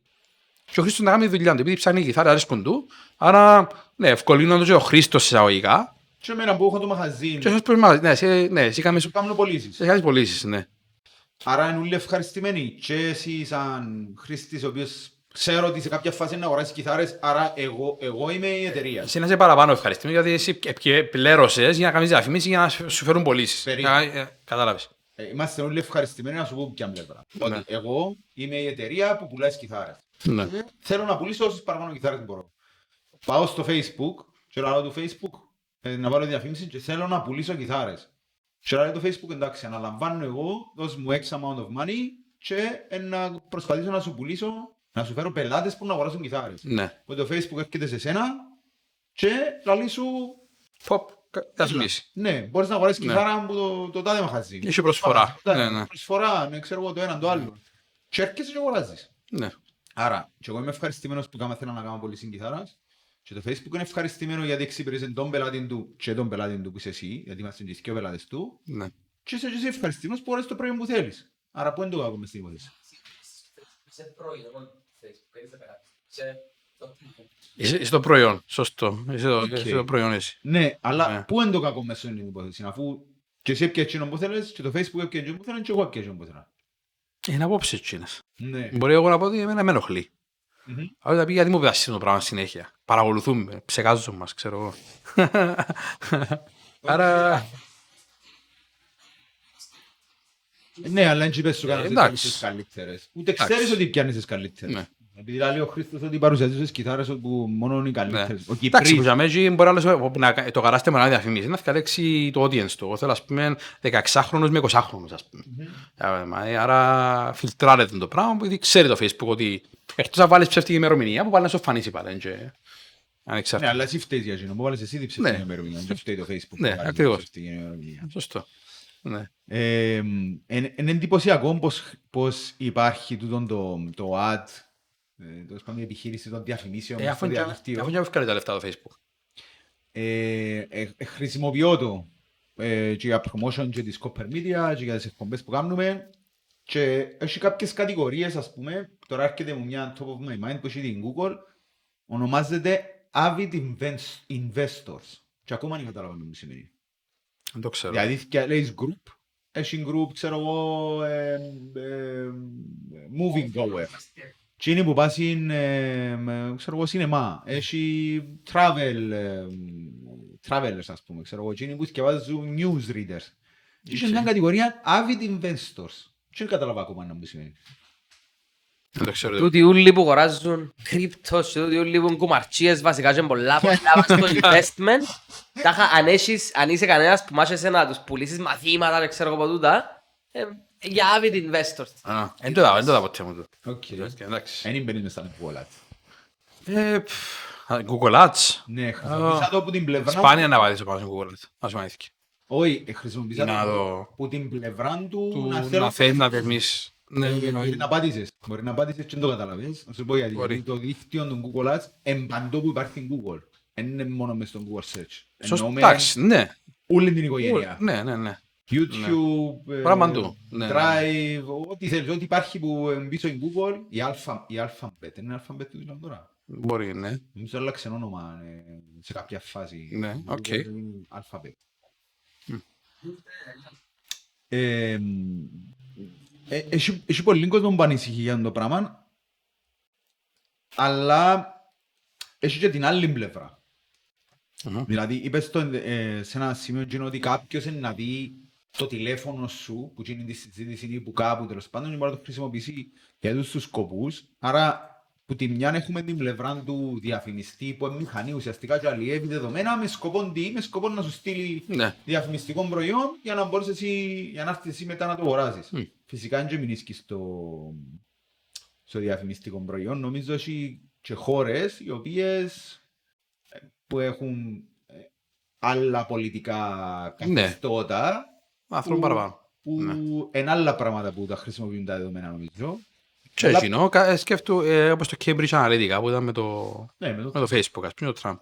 Και ο Χρήστος να κάνει δουλειά του, επειδή ψάχνει η κιθάρα, αρέσκουν του. Άρα, ναι, ευκολύνονται και ο Χρήστος εισαγωγικά. Και εμένα που έχω το μαχαζί. Και εσύ κάνουν πωλήσεις. Εσύ κάνεις πωλήσεις, ναι. Άρα είναι όλοι ευχαριστημένοι. Και εσύ σαν Χρήστης, ο οποίος ξέρω ότι σε κάποια φάση να αγοράσεις κιθάρες, άρα εγώ είμαι η εταιρεία. Εσύ να είσαι παραπάνω ευχαριστημένοι, γιατί εσύ πλέρωσες για να κάνεις διαφημίσεις για να σου φέρουν πωλήσεις. Κατάλαβες. Είμαστε όλοι ευχαριστημένοι να σου πω ποια πλευρά. Ότι εγώ είμαι η εταιρεία που πουλάει κιθάρες. Ναι. Θέλω να πουλήσω όσες παραπάνω κιθάρες μπορώ. Πάω στο Facebook και λέω του Facebook να βάλω διαφήμιση και θέλω να πουλήσω κιθάρες. Και λέω το Facebook εντάξει, αναλαμβάνω εγώ, δώσ' μου X amount of money και να προσπαθήσω να σου πουλήσω, να σου φέρω πελάτες που να αγοράσουν κιθάρες. Ναι. Οπότε το Facebook έρχεται σε σένα και λέει σου... Φοπ, θα σου λύσει. Ναι, μπορείς να αγοράσεις κιθάρα που το τάδε μαχαζί. Έχει προσφορά. Προσφορά, ξέρω εγώ το έναν το άλλο. Και έρχεσαι και αγοράζεις. Άρα, και εγώ είμαι ευχαριστημένος που θέλω να κάνω πωλήσεις κιθάρας και το Facebook είναι ευχαριστημένο γιατί εξυπηρέζε τον πελάτη του και τον πελάτη του που είσαι εσύ, γιατί είμαστε και ο πελάτες του και είσαι ευχαριστημένος που αγοράζεις το προϊόν που θέλεις. Άρα, πού είναι το κακό μες στην υπόθεση. Είσαι το προϊόν, σωστό. Είσαι το προϊόν εσύ. Ναι, αλλά πού είναι το κακό μες στην υπόθεση, αφού και εσύ έπιαξε που θέλεις και το Facebook έπιαξε που θέλεις και εγώ έπιαξε που θέλεις. Είναι απόψε εκείνες. Μπορεί εγώ να πω ότι εμένα με ενοχλεί. Αλλά θα πει γιατί μου πιάσει το πράγμα συνέχεια. Παρακολουθούμε, ψεκάζουν μας, ξέρω εγώ. Άρα... Ναι, αλλά έτσι πες σου κάνεις τις καλύτερες. Ούτε ξέρεις ότι πιάνεις τις καλύτερες. Επειδή λέει ο Χρήστος ότι παρουσιάζεις τις κιθάρες που μόνο είναι οι καλύτερες. Εντάξει, που για μένα μπορεί να το καράστε με να διαφημίσει, να διαλέξει το audience του. Εγώ θέλω, ας πούμε, 16χρονος με 20χρονος, ας πούμε. Άρα φιλτράρεται το πράγμα, επειδή ξέρει το Facebook ότι εκτός να βάλεις ψεύτικη ημερομηνία, που πάλι να σου φανίσει πάλι. Ναι, αλλά εσύ φταίεις για εκείνο, που βάλεις εσύ την ψεύτικη ημερομηνία, δεν φταίει το Facebook. Ναι, ακριβώς. Σωστό. Είναι εντυπωσιακό πώς υπάρχει το ad. Τώρα πάμε η επιχείρηση των διαφημίσεων. Αφού είναι αυκάλε τα λεφτά το Facebook. Χρησιμοποιώ το και για promotion και της Copper Media και για τις εκπομπές που κάνουμε. Και έχει κάποιες κατηγορίες, ας πούμε. Τώρα έρχεται μου μια top of my mind που έχει την Google. Ονομάζεται Avid Investors. Και ακόμα δεν καταλαβαίνω τι σημαίνει. Δεν το ξέρω. Δηλαδή, λέει group έχει group, ξέρω εγώ, moving over. Και είναι που πας είναι σινεμά, έχει travelers, ας πούμε, ξέρω εγώ. Και είναι που σκευάζουν news readers. Και είναι μια κατηγορία avid investors. Και δεν καταλαβαίνω ακόμα να μου σημαίνει. Τούτοι ούλοι που αγοράζουν κρυπτος και τούτοι ούλοι που έχουν κουμαρτσίες βασικά και πολλά στο investment. Αν είσαι κανένας που μάχεσαι να τους πουλήσεις μαθήματα και ξέρω από τούτα, για avid investors. Εν το δα ποτέ μου το. Οκ. Εν είμαι περίμεσα με Google Ads. Ναι, χρησιμοποιήσα το από την πλευρά. Σπάνια να βαδίσω πάνω σε Google Ads. Ας μάθηκαι. Όχι, χρησιμοποιήσα το από την πλευρά του να θέλει να δερμίσεις. Μπορεί να απάντησες, και δεν το καταλαβαίνεις. Να σου πω γιατί το δίκτυο του Google Ads εμπαντώ που υπάρχει Google. Δεν είναι μόνο μες στο Google Search. Σωστά, ναι. Όλη την οικογένεια. Ναι. YouTube, Drive, ό,τι θέλεις, ό,τι υπάρχει που πίσω στην Google. Η Alphabet, είναι Alphabet του δηλαδή τώρα. Μπορεί, ναι. Νομίζω άλλαξε όνομα σε κάποια φάση. Ναι, οκ. Alphabet. Έχει πολλοί κόσμοι που ανησυχεί για το πράγμα, αλλά έχει και την άλλη πλευρά. Δηλαδή, είπες σε ένα σημείο ότι κάποιος είναι να δει το τηλέφωνο σου, που είναι τη συζήτηση που κάπου τέλος πάντων, και μπορεί να το χρησιμοποιήσει για αυτούς τους σκοπούς. Άρα, που τη μια έχουμε την πλευρά του διαφημιστή, που είναι μηχανή ουσιαστικά και αλλιεύει δεδομένα με σκοπό να σου στείλει διαφημιστικό προϊόν για να μπορείς εσύ μετά να το αγοράσεις. Φυσικά δεν μηνίσκει στο διαφημιστικό προϊόν. Νομίζω έχει και χώρες οι οποίες που έχουν άλλα πολιτικά καθεστώτα που είναι άλλα πράγματα που τα χρησιμοποιούν τα δεδομένα, νομίζω. Και εκείνο, σκέφτομαι όπως το Cambridge Analytica που ήταν με το Facebook, ας πούμε, το Τραμπ.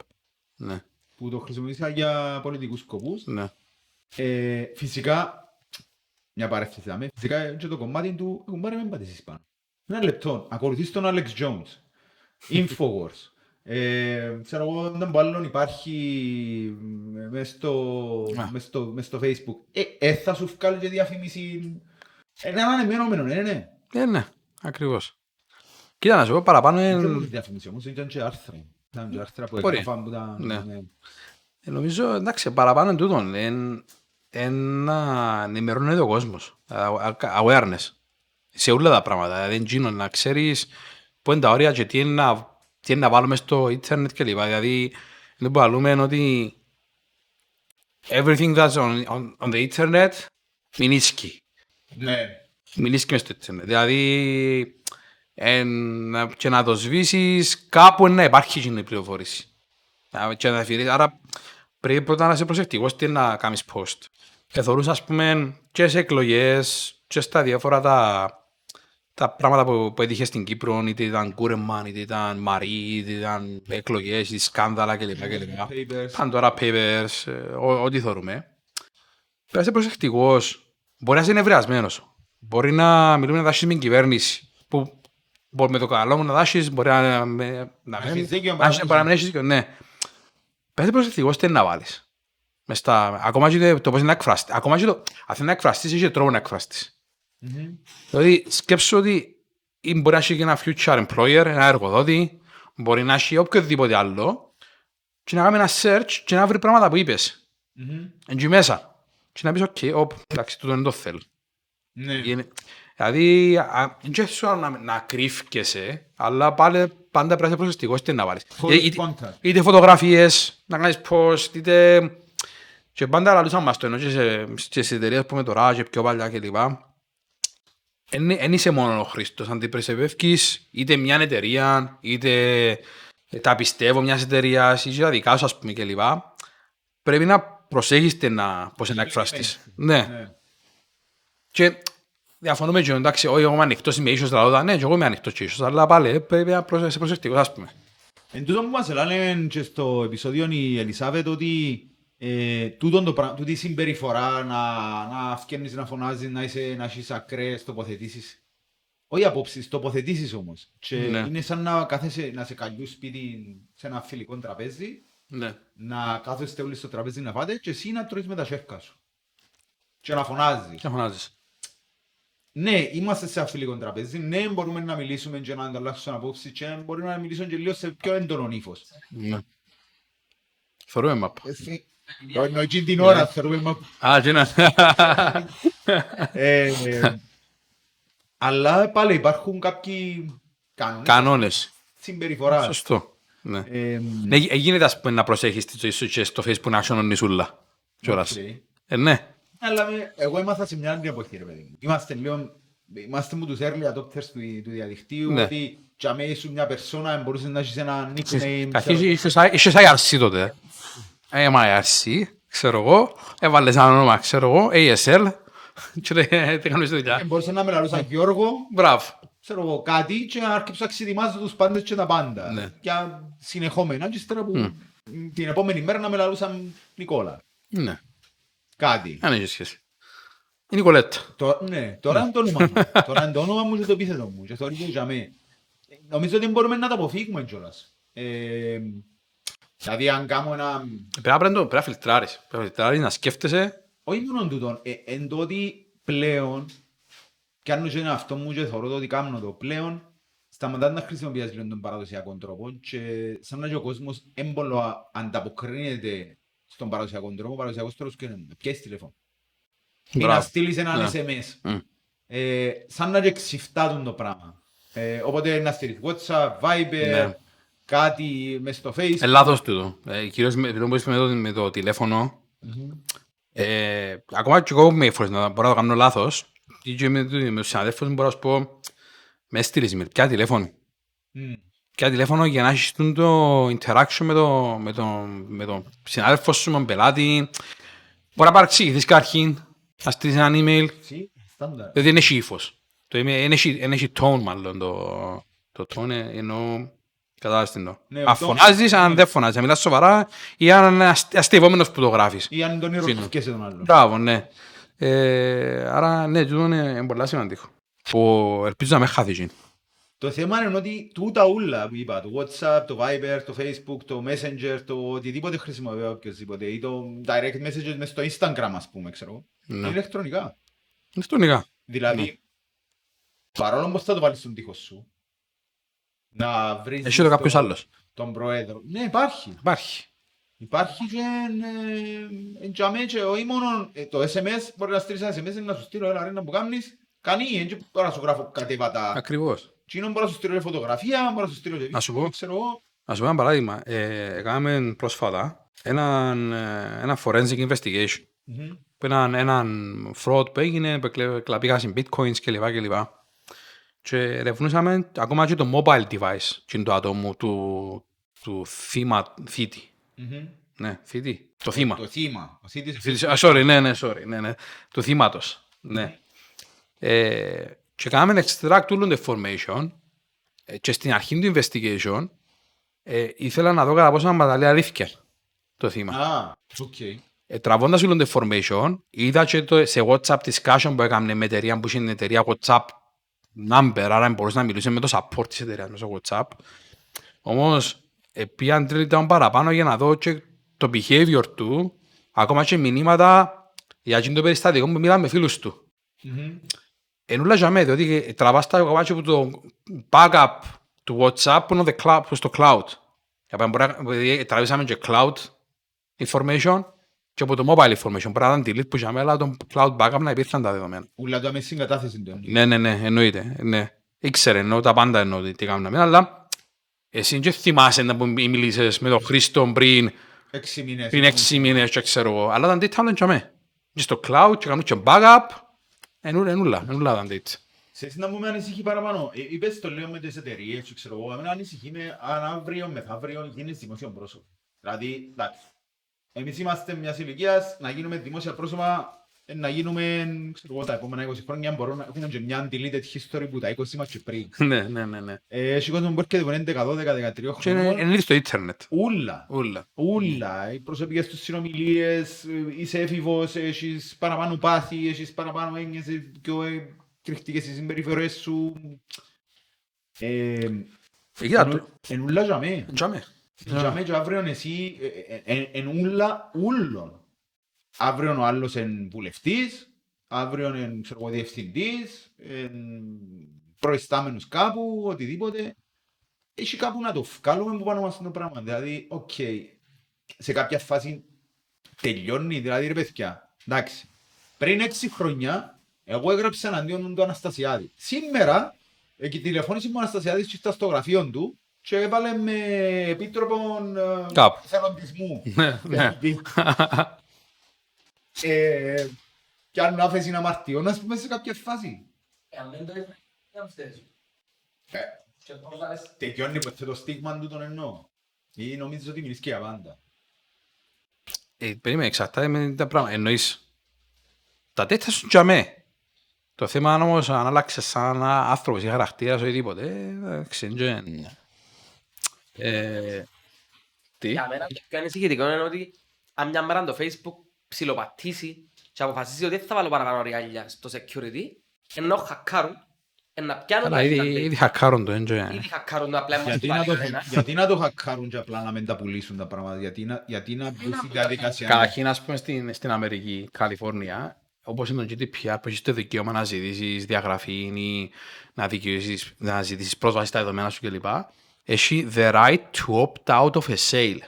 Που το χρησιμοποιήσαν για πολιτικούς σκοπούς. Φυσικά, μια παρέθεση θα με, φυσικά και το κομμάτι του, έχουν πάρει με πατήσεις πάνω. Ένα λεπτό, ακολουθείς τον Alex Jones, Infowars. Ξέρω εγώ, έναν που άλλον υπάρχει μες στο Facebook. Θα σου βγάλω και διαφήμιση. Είναι ανανεμένομενο, ναι. Ακριβώς. Κοίτα να σου πω παραπάνω... Δεν διαφημίσει όμως, ήταν και άρθρα. Ήταν και άρθρα που έκαναν που ήταν... Νομίζω, εντάξει, παραπάνω είναι τούτον. Να ενημερώνεται ο κόσμος. Awareness. Σε όλα τα πράγματα. Δεν γίνω να ξέρεις πού είναι τα όρια και τι είναι να βάλουμε στο ίντερνετ κλπ. Δηλαδή, δεν μπορούμε ότι... Everything that's on the internet μηνίσκει. Ναι. Μιλήσεις και μες στο έτσι, δηλαδή και να το σβήσεις κάπου να υπάρχει και η πληροφόρηση. Άρα πρέπει πρώτα να είσαι προσεκτικός τι να κάνεις post. Θεωρούσα ας πούμε και σε εκλογές και στα διάφορα τα πράγματα που έτυχε στην Κύπρο, είτε ήταν Κούρεμαν, είτε ήταν Μαρί, είτε ήταν εκλογές, είτε σκάνδαλα κλπ. Pandora Papers, ό,τι θεωρούμε. Πρέπει να είσαι προσεκτικός, μπορεί να είσαι νευριασμένος. Μπορεί να μιλούμε να δάσεις με την κυβέρνηση, που με το καλό μου να δάσεις, μπορεί να παραμείνεις δίκαιο, ναι. Πες προσεκτικός τι είναι να βάλεις. Ακόμα και το πώς είναι να εκφράσεις. Ακόμα και το αν να εκφράσεις, είσαι τρόπο να εκφράσεις. Δηλαδή σκέψου ότι μπορεί να έχει και ένα future employer, ένα εργοδότη, μπορεί να έχει οποιοδήποτε άλλο και να κάνει ένα search και να βρει πράγματα που είπες. Εκεί μέσα. Και να πεις, ok, εντάξει, τούτο δεν το θέλω. Δηλαδή, δεν ξέρω να κρύφκεσαι, αλλά πάλι πάντα πρέπει να είσαι προσεκτικός τι να βάλεις. Είτε φωτογραφίες, να κάνεις post, είτε... Και πάντα λαλούσαμε μας το ενώ και σε εταιρείες που με τώρα και πιο παλιά κλπ. Εν είσαι μόνο ο Χρήστος, αντιπροσωπεύεις είτε μια εταιρεία, είτε τα πιστεύω μιας εταιρείας, είτε τα δικά σου ας πούμε κλπ. Πρέπει να προσέχεις πώς να εκφραστείς. Και διαφωνούμε και εντάξει, όχι εγώ είμαι ανοιχτός, είμαι ίσως, δηλαδή, ναι, και εγώ είμαι ανοιχτός και ίσως, αλλά πάλι πρέπει να είσαι προσεκτικός, ας πούμε. Εν τούτο που μας έλεγαν και στο επεισόδιο η Ελισάβετ, ότι τούτη συμπεριφορά να αυκένεις, να φωνάζεις, να έχεις ακραίες τοποθετήσεις. Όχι απόψεις, τοποθετήσεις όμως. Και είναι σαν να κάθεσαι να σε καλιούς σπίτι σε ένα φιλικό τραπέζι, να κάθεσαι όλοι στο τραπέζι να φάτε και εσύ να τρώεις με τα σέρκα σου. και να φωνάζεις. Ναι, είμαστε σε αφιλικό τραπέζι, ναι, μπορούμε να μιλήσουμε και να ανταλλάξουμε απόψεις και μπορούμε να μιλήσουμε και λίγο σε πιο έντονο ύφος. Ναι. Θεωρούμε μαπ. Νοικήν την ώρα θεωρούμε μαπ. Α, γίνανε. Αλλά πάλι υπάρχουν κάποιοι κανόνες συμπεριφοράς. Σωστό. Γίνεται να προσέχεις στο Facebook να άρχουν νησούλα. Ναι. Αλλά εγώ ήμασταν σε μια άλλη εποχή, ρε παιδί μου. Είμαστε με τους early adopters του διαδικτύου, ότι για μένα ήσουν μια περσόνα, μπορούσες να έχεις ένα nickname. Είχες IRC τότε. IRC, ξέρω εγώ, έβαλες ένα όνομα, ξέρω εγώ, ASL, και δεν κάνεις δουλειά. Μπορούσες να με λαλούσαν Γιώργο, ξέρω εγώ, κάτι, και άρχιψα να ξετοιμάζω τους πάντες και τα πάντα. Και συνεχόμενα, και ύστερα που την επόμενη μέρα να με λαλούσαν Νικόλα. Ναι. Κάτι. Αν έχει σχέση. Η Νικολέτα. Ναι, τώρα είναι το όνομα μου. Τώρα είναι το όνομα μου και το επίθετο μου. Και θεωρείται για μένα. Νομίζω ότι μπορούμε να τα αποφύγουμε κιόλας. Δηλαδή αν κάνω ένα... Πρέπει να φιλτράρεις. Πρέπει να φιλτράρεις, να σκέφτεσαι. Όχι μόνο τούτον. Εν τότε πλέον, κι αν είναι αυτό μου και θεωρώ ότι κάνω το πλέον, σταματάς να χρησιμοποιείς τον παραδοσιακό τρόπο και σαν να και ο κόσμος έμπολο ανταποκρίνεται στον παραδοσιακό τρόπο, ο παραδοσιακός τρόπος και να πιέσεις τηλέφωνο. Ή να στείλεις έναν SMS. Σαν να και ξυφτάτουν το πράγμα. Οπότε να στείλεις WhatsApp, Viber, κάτι μες στο Facebook. Λάθος τούτο. Κυρίως με το τηλέφωνο. Ακόμα και εγώ με φορές να μπορώ να κάνω λάθος. Και με τους συναδέλφους μου μπορώ να σου πω με στείλεις με ποια τηλέφωνο. Και τηλέφωνο για να έχεις το interaction με τον συνάδελφο σου, με τον πελάτη. Μπορεί να παραξηγηθείς καταρχήν, να στείλεις ένα email. Δηλαδή δεν έχει ύφος. Δεν έχει tone μάλλον το tone, ενώ κατάλαβες την το. Αν φωνάζεις, αν δεν φωνάζεις, αν μιλάς σοβαρά ή αν είναι αστευόμενος που το γράφεις. Ή αν τον ειρωνικεύεσαι τον άλλον. Μπράβο, ναι. Άρα ναι, τούτο είναι πολύ σημαντικό. Ελπίζω να με χάθεις. Το θέμα είναι ότι τούτα ούλα που είπα, το WhatsApp, το Viber, το Facebook, το Messenger, το οτιδήποτε χρησιμοποιώ οποιοςδήποτε ή το direct messages μες στο Instagram, ας πούμε, ξέρω, είναι ηλεκτρονικά. Ηλεκτρονικά. Δηλαδή, παρόλο πως θα το βάλεις στον τοίχο σου, να βρεις... Έχει το κάποιος άλλος. Τον προέδρο. Ναι, υπάρχει. Υπάρχει και όχι μόνο το SMS, μπορεί να στείλεις ένα SMS, να σου στείλω ένα ρένα που κάνεις, κάνει, έτσι τώρα σου γράφω κατέβατα. Ακριβώς. Μπορώ να σου στείλω φωτογραφία, μπορώ να σου στείλω βίντεο, ξέρω εγώ. Να σου πω ένα παράδειγμα. Έκαναμε πρόσφατα ένα forensic investigation. Που ήταν ένα fraud που έγινε, που κλαπήκαν bitcoins κλπ. Και ερευνούσαμε ακόμα και το mobile device, και το άτομο του θήτη. Ναι, θήτη. Το θύμα. Το θύμα. Του θύματος. Ναι. Και κάναμε extract all the information και στην αρχή του investigation ήθελα να δω κατά πόσο να μπαταλεί αλήθεια το θύμα. Τραβώντας all the information, είδα και σε WhatsApp discussion που έκαμε με εταιρεία που είχε την εταιρεία WhatsApp number, άρα μπορούσε να μιλούσε με το support της εταιρείας μέσα στο WhatsApp. Όμως, πήγαν τρίτον παραπάνω για να δω και το behavior του, ακόμα και μηνύματα για εκείνο το περιστατικό που μιλάμε με φίλους του. Ενούλα για μένα, διότι τραβάς τα κομμάτια από το backup του WhatsApp που είναι στο cloud. Τραβήσαμε και cloud information και από το mobile information. Πρέπει να ήταν delete που για μένα το cloud backup να υπήρχαν τα δεδομένα. Ούλα το αμέσως συγκατάθεση. Ναι, εννοείται. Ήξερε, εννοώ τα πάντα, εννοώ τι κάνουμε. Αλλά εσύ και θυμάσαι να μιλήσεις με τον Χρήστο πριν 6 μήνες και ξέρω εγώ. Αλλά ήταν τέτοια όλα για μένα. Και στο cloud και κάνουμε και backup. Ενούλα ήταν τέτοια. Σε εσύ να μου με ανησυχεί παραπάνω. Είπες το λέω με τις εταιρείες και ξέρω εγώ. Εμένα ανησυχεί με αν αύριο μεθαύριο γίνεις δημόσιο πρόσωπο. Δηλαδή, εντάξει. Εμείς είμαστε μιας ηλικίας να γίνουμε δημόσια πρόσωπα, να γίνουμε, ξέρω εγώ, τα επόμενα 20 χρόνια μπορούν να έχουν και μια deleted history που τα 20 μας και πριν. Ναι. Έχει κόσμο που έρχεται από 11, 12, 13 χρόνια. Είναι στο ίντερνετ. Ούλα. Οι προσωπικές τους συνομιλίες, είσαι έφηβος, έχεις παραπάνω πάθη, έχεις παραπάνω έννοιες, πιο κρυκτικές οι συμπεριφορές σου. Ενούλα για μέ. Για μέ και αύριον εσύ, ενούλα ούλων. Αύριον ο άλλος είναι βουλευτής, αύριο είναι διευθυντής, προϊστάμενος κάπου, οτιδήποτε. Έχει κάπου να το βγάλουμε που πάνω μας το πράγμα. Δηλαδή, okay, σε κάποια φάση τελειώνει, δηλαδή ρε παιδιά. Εντάξει, πριν 6 χρόνια, εγώ έγραψα εναντίον του Αναστασιάδη. Σήμερα, τηλεφώνησε μου ο Αναστασιάδης και στα στο γραφείο του και έβαλε με επίτροπον θελοντισμού. Κι αν άφεσαι να αμαρτιών, ας πούμε, σε κάποια φάση. Αν δεν το έφερε, να φταίσεις. Τελειώνει το στίγμα του τον εννοώ. Ή νομίζεις ότι μιλείς και για πάντα. Περίμενε, εξαρτάται με τα πράγματα. Εννοείς, τα τέτοια σου τζαμέ. Το θέμα είναι όμως αν άλλαξες σαν άνθρωπος ή χαρακτήρας οτιδήποτε, ξεντζένει. Τι. Για μένα πιο ανησυχητικό είναι ότι αν μια μέρα το Facebook ψιλοπατήσει και αποφασίσει ότι δεν θα βάλω παραπάνω ριάλια στο security, ενώ χακάρουν, να πιάνουν τα δίκτυα. Ήδη χακάρουν το έντζο. Γιατί να το χακάρουν και απλά να μην τα πουλήσουν τα πράγματα, γιατί να μπουν στην διαδικασία. Καταρχήν, ας πούμε, στην Αμερική, Καλιφόρνια, όπως είναι το GDPR, που έχεις το δικαίωμα να ζητήσεις διαγραφή ή να ζητήσεις πρόσβαση στα δεδομένα σου κλπ. Έχει the right to opt out of a sale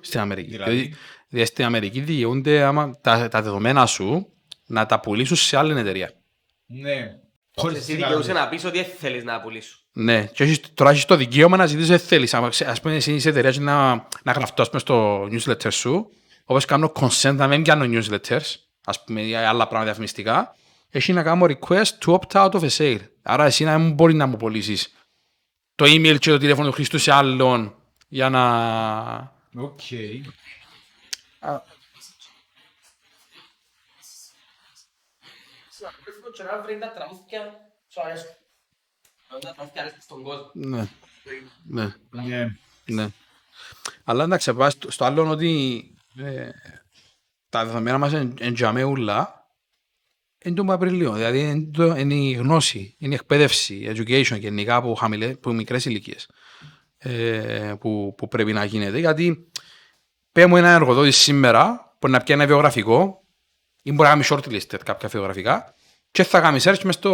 στην Αμερική. Δηλαδή στην Αμερική δικαιούνται άμα τα δεδομένα σου να τα πουλήσουν σε άλλη εταιρεία. Ναι. Εσύ δικαιούσε να πεις ότι θέλεις να πουλήσουν. Ναι. Και τώρα έχεις το δικαίωμα να ζητήσεις θέλεις. Ας πούμε εσύ είσαι εταιρεία να γραφτώ στο newsletter σου. Όπως κάνω consent να μην κάνω newsletters. Ας πούμε άλλα πράγματα διαφημιστικά. Έχει να κάνω request to opt out of a sale. Άρα εσύ να μην μπορεί να μου πουλήσεις το email και το τηλέφωνο του Χριστού σε άλλον για να... Okay. Ναι. Αλλά να ξεπάσεις στο άλλο ότι τα δεδομένα μας εντιαμέουλα εν τον Απριλίου. Δηλαδή είναι η γνώση, είναι η εκπαίδευση, education γενικά από μικρές ηλικίες που πρέπει να γίνεται. Γιατί πέ μου ένα εργοδότη σήμερα που να πιάνει ένα βιογραφικό ή μπορεί να κάνει shortlisted κάποια βιογραφικά και θα κάνει search μες στο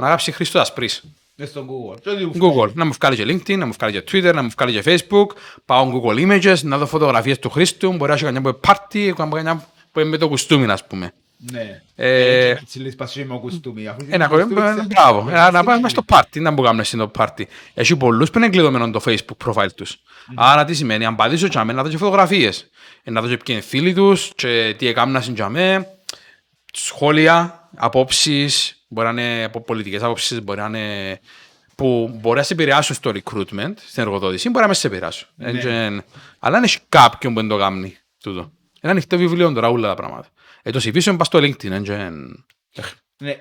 να γράψει Χρήστο Ασπρίς. Μες στο Google. Να μου βγάλει και LinkedIn, να μου βγάλει και Twitter, να μου βγάλει και Facebook. Πάω Google Images, να δω φωτογραφίες του Χρήστου. Μπορεί να έχει κανένα πάρτι, κανένα που είναι με το κουστούμι, ας πούμε. Ναι. Έτσι λες πασί με το κουστούμι. Ένα κορίμα, μπράβο. Να πάμε στο πάρτι, να μου κάνουν στο πάρτι. Έχει πολλούς που είναι εγκλειδωμένο το Facebook profile τους. Άρα τι σημαίνει, αν πατήσω τσάμε, να δω και φωτογραφίες. Να δω και ποιοι είναι φίλοι τους, και τι έκαναν στην τσάμε, σχόλια, απόψεις, μπορεί να είναι πολιτικές απόψεις, μπορεί να είναι που μπορεί να σε επηρεάσουν στο recruitment, στην εργοδότηση, μπορεί να με σε επηρεάσουν. Αλλά αν έχει κάποιον που δεν το κάνει τούτο. Ένα ανοιχτό βιβλίο τώρα, όλα τα πράγματα. Το συμβήσεων πας στο LinkedIn, ναι,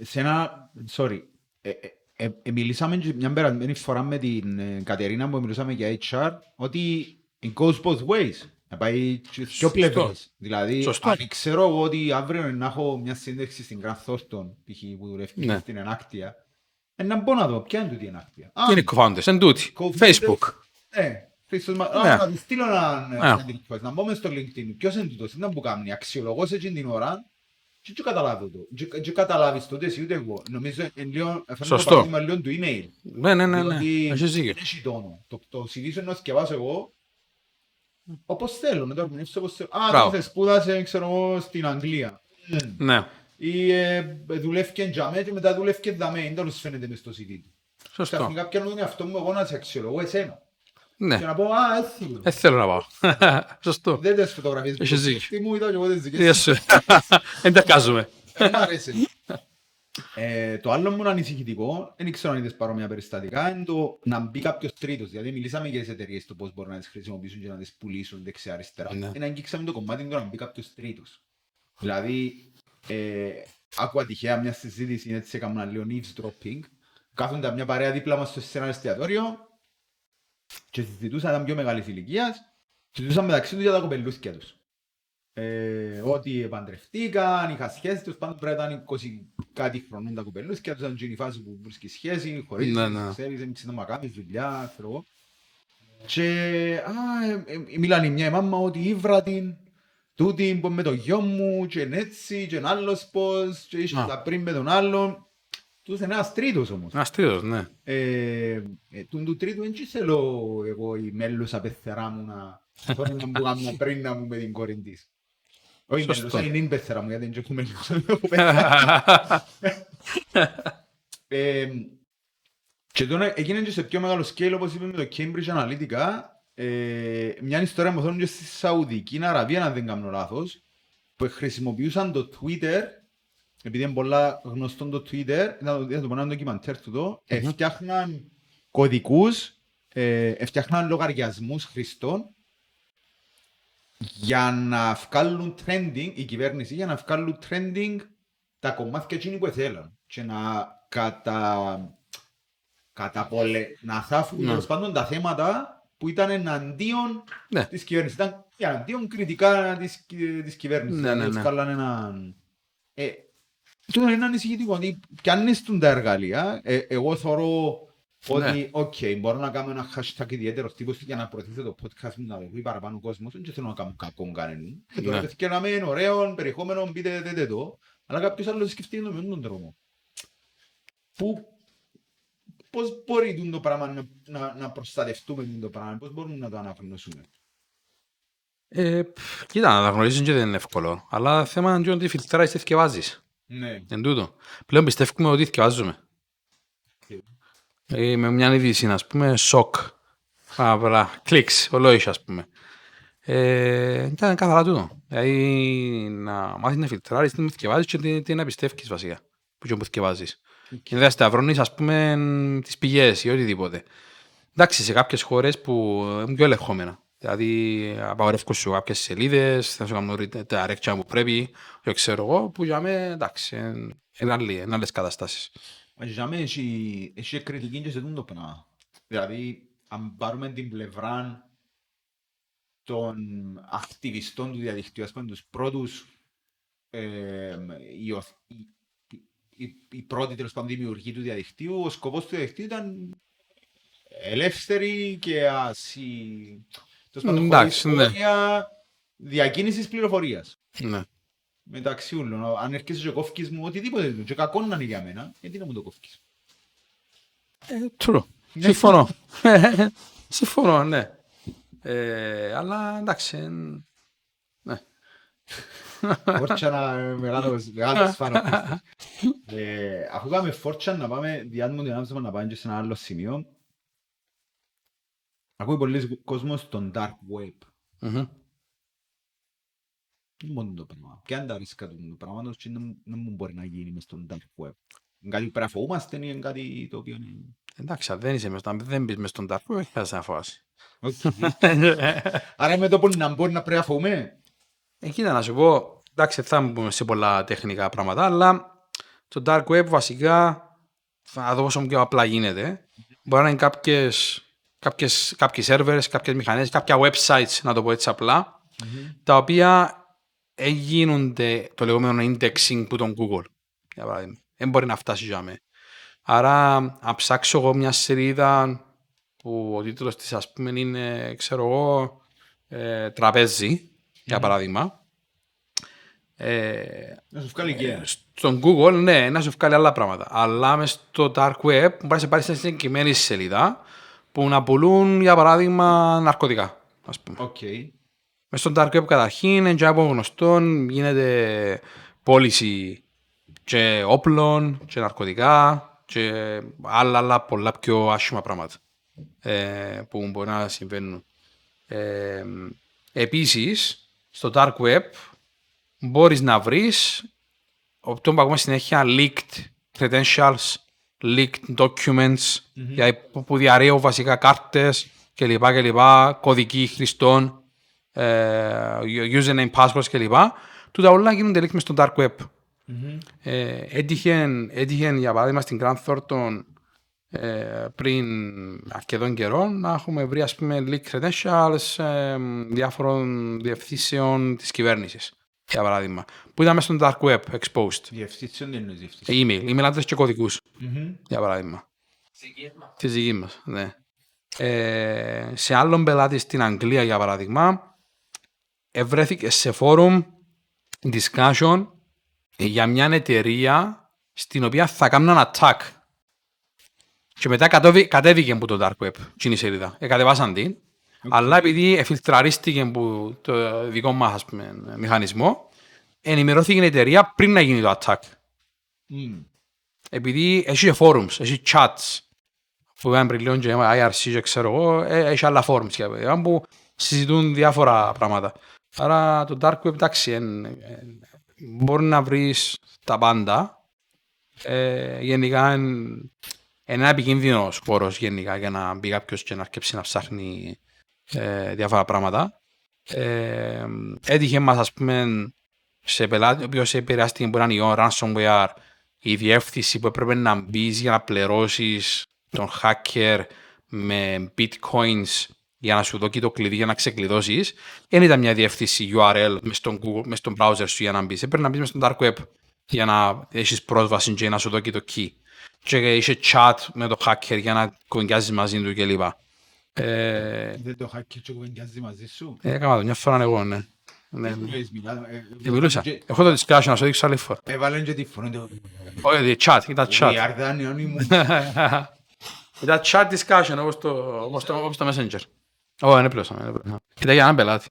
σε ένα, sorry, μιλήσαμε μια περασμένη φορά με την Κατερίνα που μιλούσαμε για HR, ότι it goes both ways, να πάει πιο πλευρές. Δηλαδή, αν ξέρω εγώ ότι αύριο να έχω μια σύνδεξη στην Grant Thornton, π.χ. που δουλεύει στην Enactia, να μπορώ να δω, ποια είναι τούτη η Enactia. Είναι co-founders, εν τούτη, Facebook. Να τη στείλω να μπούμε στο LinkedIn, ποιος είναι τούτος, να μου κάνει, αξιολογώ σε εκείνη την ώρα και τι καταλάβω το, και καταλάβεις τότε εσύ ούτε εγώ, νομίζω φέρνω το παράδειγμα λίγο του email. Ναι, διότι έχει τόνο, το συνήθως να σκευάσω εγώ όπως θέλω, να το ερμηνεύσω όπως θέλω. Α, τότε σπούδασε, ξέρω εγώ, στην Αγγλία. Ναι. Ή δουλεύκε εντιαμέ και μετά δουλεύκε δαμέ, δεν το φαίνεται μες στο CD του. Σωστό. Ξαφνικά πιάνω τον εαυτό μου εγώ να σε αξιολογώ εσένα. Ναι. Και να πω, δεν θέλω να πάω. Σωστό. Δεν τις φωτογραφίες που τι μου είδα και εγώ δεν τις δικές. Δεν τα κάζουμε. Το άλλο μου ανησυχητικό, δεν ξέρω αν είδες παρόμοια περιστατικά, είναι το να μπει κάποιος τρίτος. Δηλαδή μιλήσαμε για τις εταιρείες, το πώς μπορούν να τις χρησιμοποιήσουν και να τις πουλήσουν δεξιά αριστερά. Είναι αγγίξαμε το κομμάτι του να μπει κάποιος τρίτος. Δηλαδή, άκουα τυχαία μια συζήτηση, έτσι έκανα λίγο eavesdropping. Κάθονταν μια παρέα δίπλα μας σε ένα εστιατόριο. Και συζητούσαν, ήταν πιο μεγάλης ηλικίας, συζητούσαν μεταξύ τους για τα κοπελούθκια τους. Ότι επαντρευτήκαν, είχαν σχέσεις τους, πάντα πρέπει να ήταν 20 κάτι χρονών τα κοπελούθκια τους, ήταν και η φάση που βρίσκει σχέση, χωρίς, ξέρεις, ξενομακάμεις, δουλειά, ξέρω εγώ. Και μιλάνε μια η μάμα ότι ήβρα την, τούτη με το γιο μου, και έτσι, και άλλος πώς, και ίσως τα πριν με τον άλλον. Τους είναι ένας τρίτος όμως. Ένας τρίτος, ναι. Του τρίτου δεν ξέρω εγώ η μέλουσα πεθερά μου να φέρνω να μου κάνω πριν να μου με την κόρη της. Όχι μέλουσα, είναι η πεθερά μου, γιατί δεν έχω μέλουσα. Και τώρα έγινε και σε πιο μεγάλο σκέλο, όπως είπαμε με το Cambridge Analytica, μια ιστορία μου θέλουν και στη Σαουδική Αραβία, αν δεν κάνω λάθος, που χρησιμοποιούσαν το Twitter. Επειδή είναι πολλά γνωστό το Twitter, θα το πω να ντοκιμαντέρ του εδώ, φτιάχναν κωδικούς, φτιάχναν λογαριασμούς χρηστών για να βγάλουν trending, η κυβέρνηση, για να βγάλουν trending τα κομμάτια εκείνη που θέλουν και να να θάφουν τέλος πάντων τα θέματα που ήταν εναντίον της κυβέρνησης. Ήταν εναντίον κριτικά της κυβέρνησης. Τούτο είναι ανησυχητικό, ότι κι αν νίστουν τα εργαλεία, εγώ θεωρώ ότι μπορώ να κάνω ένα hashtag ιδιαίτερος τύπος για να προωθήσω το podcast μου, να το πει παραπάνω ο κόσμος, δεν θέλω να κάνω κακόν κανέναν. Τώρα θυκέναμε ωραίων περιεχόμενων, πείτε τέτοιο το, αλλά κάποιος άλλος σκεφτεί με τον τρόπο. Πώς μπορεί το πράγμα να προστατευτούμε το πράγμα, πώς μπορούμε να το αναγνωρίσουμε. Κοίτα, να αναγνωρίζουν και δεν είναι εύκολο, αλλά θέμα είναι ότι φιλτράρεις και βάζεις. Ναι. Εν τούτο. Πλέον πιστεύουμε ότι θυκευάζουμε. Με μια είδηση, ας πούμε, σοκ. Απλά, κλικς, ολόις, ας πούμε. Ήταν καθαρά τούτο. Δηλαδή, να μάθεις να φιλτράρεις, τι θυκευάζεις και τι να πιστεύεις βασικά. Που και όπου θυκευάζεις. Και να σταυρώνεις, ας πούμε, τις πηγές ή οτιδήποτε. Εντάξει, σε κάποιες χώρες που είναι πιο ελεγχόμενα. Δηλαδή, απαγορεύκω σου κάποιες σελίδες, θα σου κάνουν τα ρεκτσιά που πρέπει, και ξέρω εγώ, που για μένα, εντάξει, είναι άλλες καταστάσεις. Για μένα, εσύ κριτική και σε τούτο πράγμα. Δηλαδή, αν πάρουμε την πλευρά των ακτιβιστών του διαδικτύου, ας πούμε, τους πρώτους, οι πρώτοι, τέλος πάντων, δημιουργοί του διαδικτύου, ο σκοπός του διαδικτύου ήταν ελεύθερη και εντάξει, ναι. Διακίνησης πληροφορίας. Ναι. Μεταξύ ούλων, αν έρχεσαι και κόφκεις μου, οτιδήποτε του, και κακό να είναι για μένα, γιατί να μου το κόφκεις. True. Συμφωνώ. Συμφωνώ, ναι. Αλλά εντάξει, ναι. Φόρτσανα μεγάλος φάνος. Αφού πάμε φόρτσαν να πάμε, διάδειμον την άμεσα να πάμε και σε ένα άλλο σημείο. Ακούει πολλοί κόσμος στον dark web. Δεν μπορεί να το πράγμα. Ποια είναι τα ρίσκα του πράγματος και δεν μπορεί να γίνει μες στον dark web. Είναι κάτι που πρέπει να φοβούμαστε ή είναι κάτι το οποίο είναι... Εντάξει, αν δεν μπεις μες στον dark web, θα σε αφοάσει. Άρα με το πολύ να μπορεί να πρέπει να φοβούμε. Κοίτα να σου πω, εντάξει, θα μπούμε σε πολλά τεχνικά πράγματα, αλλά το dark web βασικά, θα δω όσο πιο απλά γίνεται, μπορεί να είναι κάποιοι σερβέρες, κάποιες μηχανές, κάποια websites, να το πω έτσι απλά, τα οποία γίνονται το λεγόμενο indexing που τον Google. Για παράδειγμα, δεν μπορεί να φτάσει για μένα. Άρα, αν ψάξω εγώ μια σελίδα που ο τίτλος της, ας πούμε, είναι, ξέρω εγώ, τραπέζι, για παράδειγμα. Να σου βγάλει και στον Google, ναι, να σου βγάλει άλλα πράγματα. Αλλά μες στο dark web, μπορεί να σε πάρει σε συγκεκριμένη σελίδα, που να πουλούν, για παράδειγμα, ναρκωτικά, ας πούμε. Okay. Μες στον dark web καταρχήν, είναι από γνωστόν, γίνεται πώληση και όπλων, και ναρκωτικά, και άλλα πολλά πιο άσχημα πράγματα που μπορεί να συμβαίνουν. Επίσης, στο dark web μπορείς να βρεις, όπου ακούμε συνέχεια, leaked credentials, leaked documents, που διαρρέω βασικά κάρτες κλπ. Κωδικοί χρηστών, username, passwords κλπ. Τούτα όλα γίνονται leaked μες στο dark web. Έτυχε για παράδειγμα στην Grant Thornton πριν αρκετών καιρών να έχουμε βρει, ας πούμε, leaked credentials διάφορων διευθύνσεων της κυβέρνησης. Για παράδειγμα, που ήταν μέσα στο dark web, exposed. Διευθύνσεων δεν είναι διευθύνσεων. Email άντρες και κωδικούς, για παράδειγμα. Της δικής μας, ναι. Σε άλλον πελάτη στην Αγγλία, για παράδειγμα, βρέθηκε σε forum discussion για μια εταιρεία στην οποία θα κάνουν attack. Και μετά κατέβηκε από το dark web, στην σελίδα. Κατεβάσαν την. Okay. Αλλά επειδή εφιλτραρίστηκε από το δικό μας μηχανισμό, ενημερώθηκε η εταιρεία πριν να γίνει το attack. Mm. Επειδή έχει forums, έχει chats, που είπαν πριν λίγο και IRC και ξέρω εγώ, έχει άλλα forums που συζητούν διάφορα πράγματα. Άρα το dark web, εντάξει, μπορεί να βρεις τα πάντα. Γενικά είναι ένα επικίνδυνος χώρος γενικά για να μπει κάποιος και να αρκέψει να ψάχνει διάφορα πράγματα. Έτυχε μας, ας πούμε, σε πελάτη, ο οποίος επηρεάστηκε που ήταν ιό, ransomware, η διεύθυνση που έπρεπε να μπει για να πληρώσεις τον hacker με bitcoins για να σου δώσει το κλειδί για να ξεκλειδώσεις, δεν ήταν μια διεύθυνση URL μες στον browser σου για να μπεις. Έπρεπε να μπεις μες στον dark web για να έχεις πρόσβαση και να σου δώσει το key. Και είσαι chat με το hacker για να κοντιάζεις μαζί του κλπ. Δεν το hacker και κοντιάζει μαζί σου. Έκανα το μια φορά εγώ, ναι. Μιλούσα. Έχω το discussion να σου δείξω άλλη φορά. Έβαλαν και τη φωνή. Όχι, chat, ήταν chat. Ήταν chat discussion όπως το Messenger. Όχι, δεν πληρώσαμε. Ήταν για έναν πελάτη.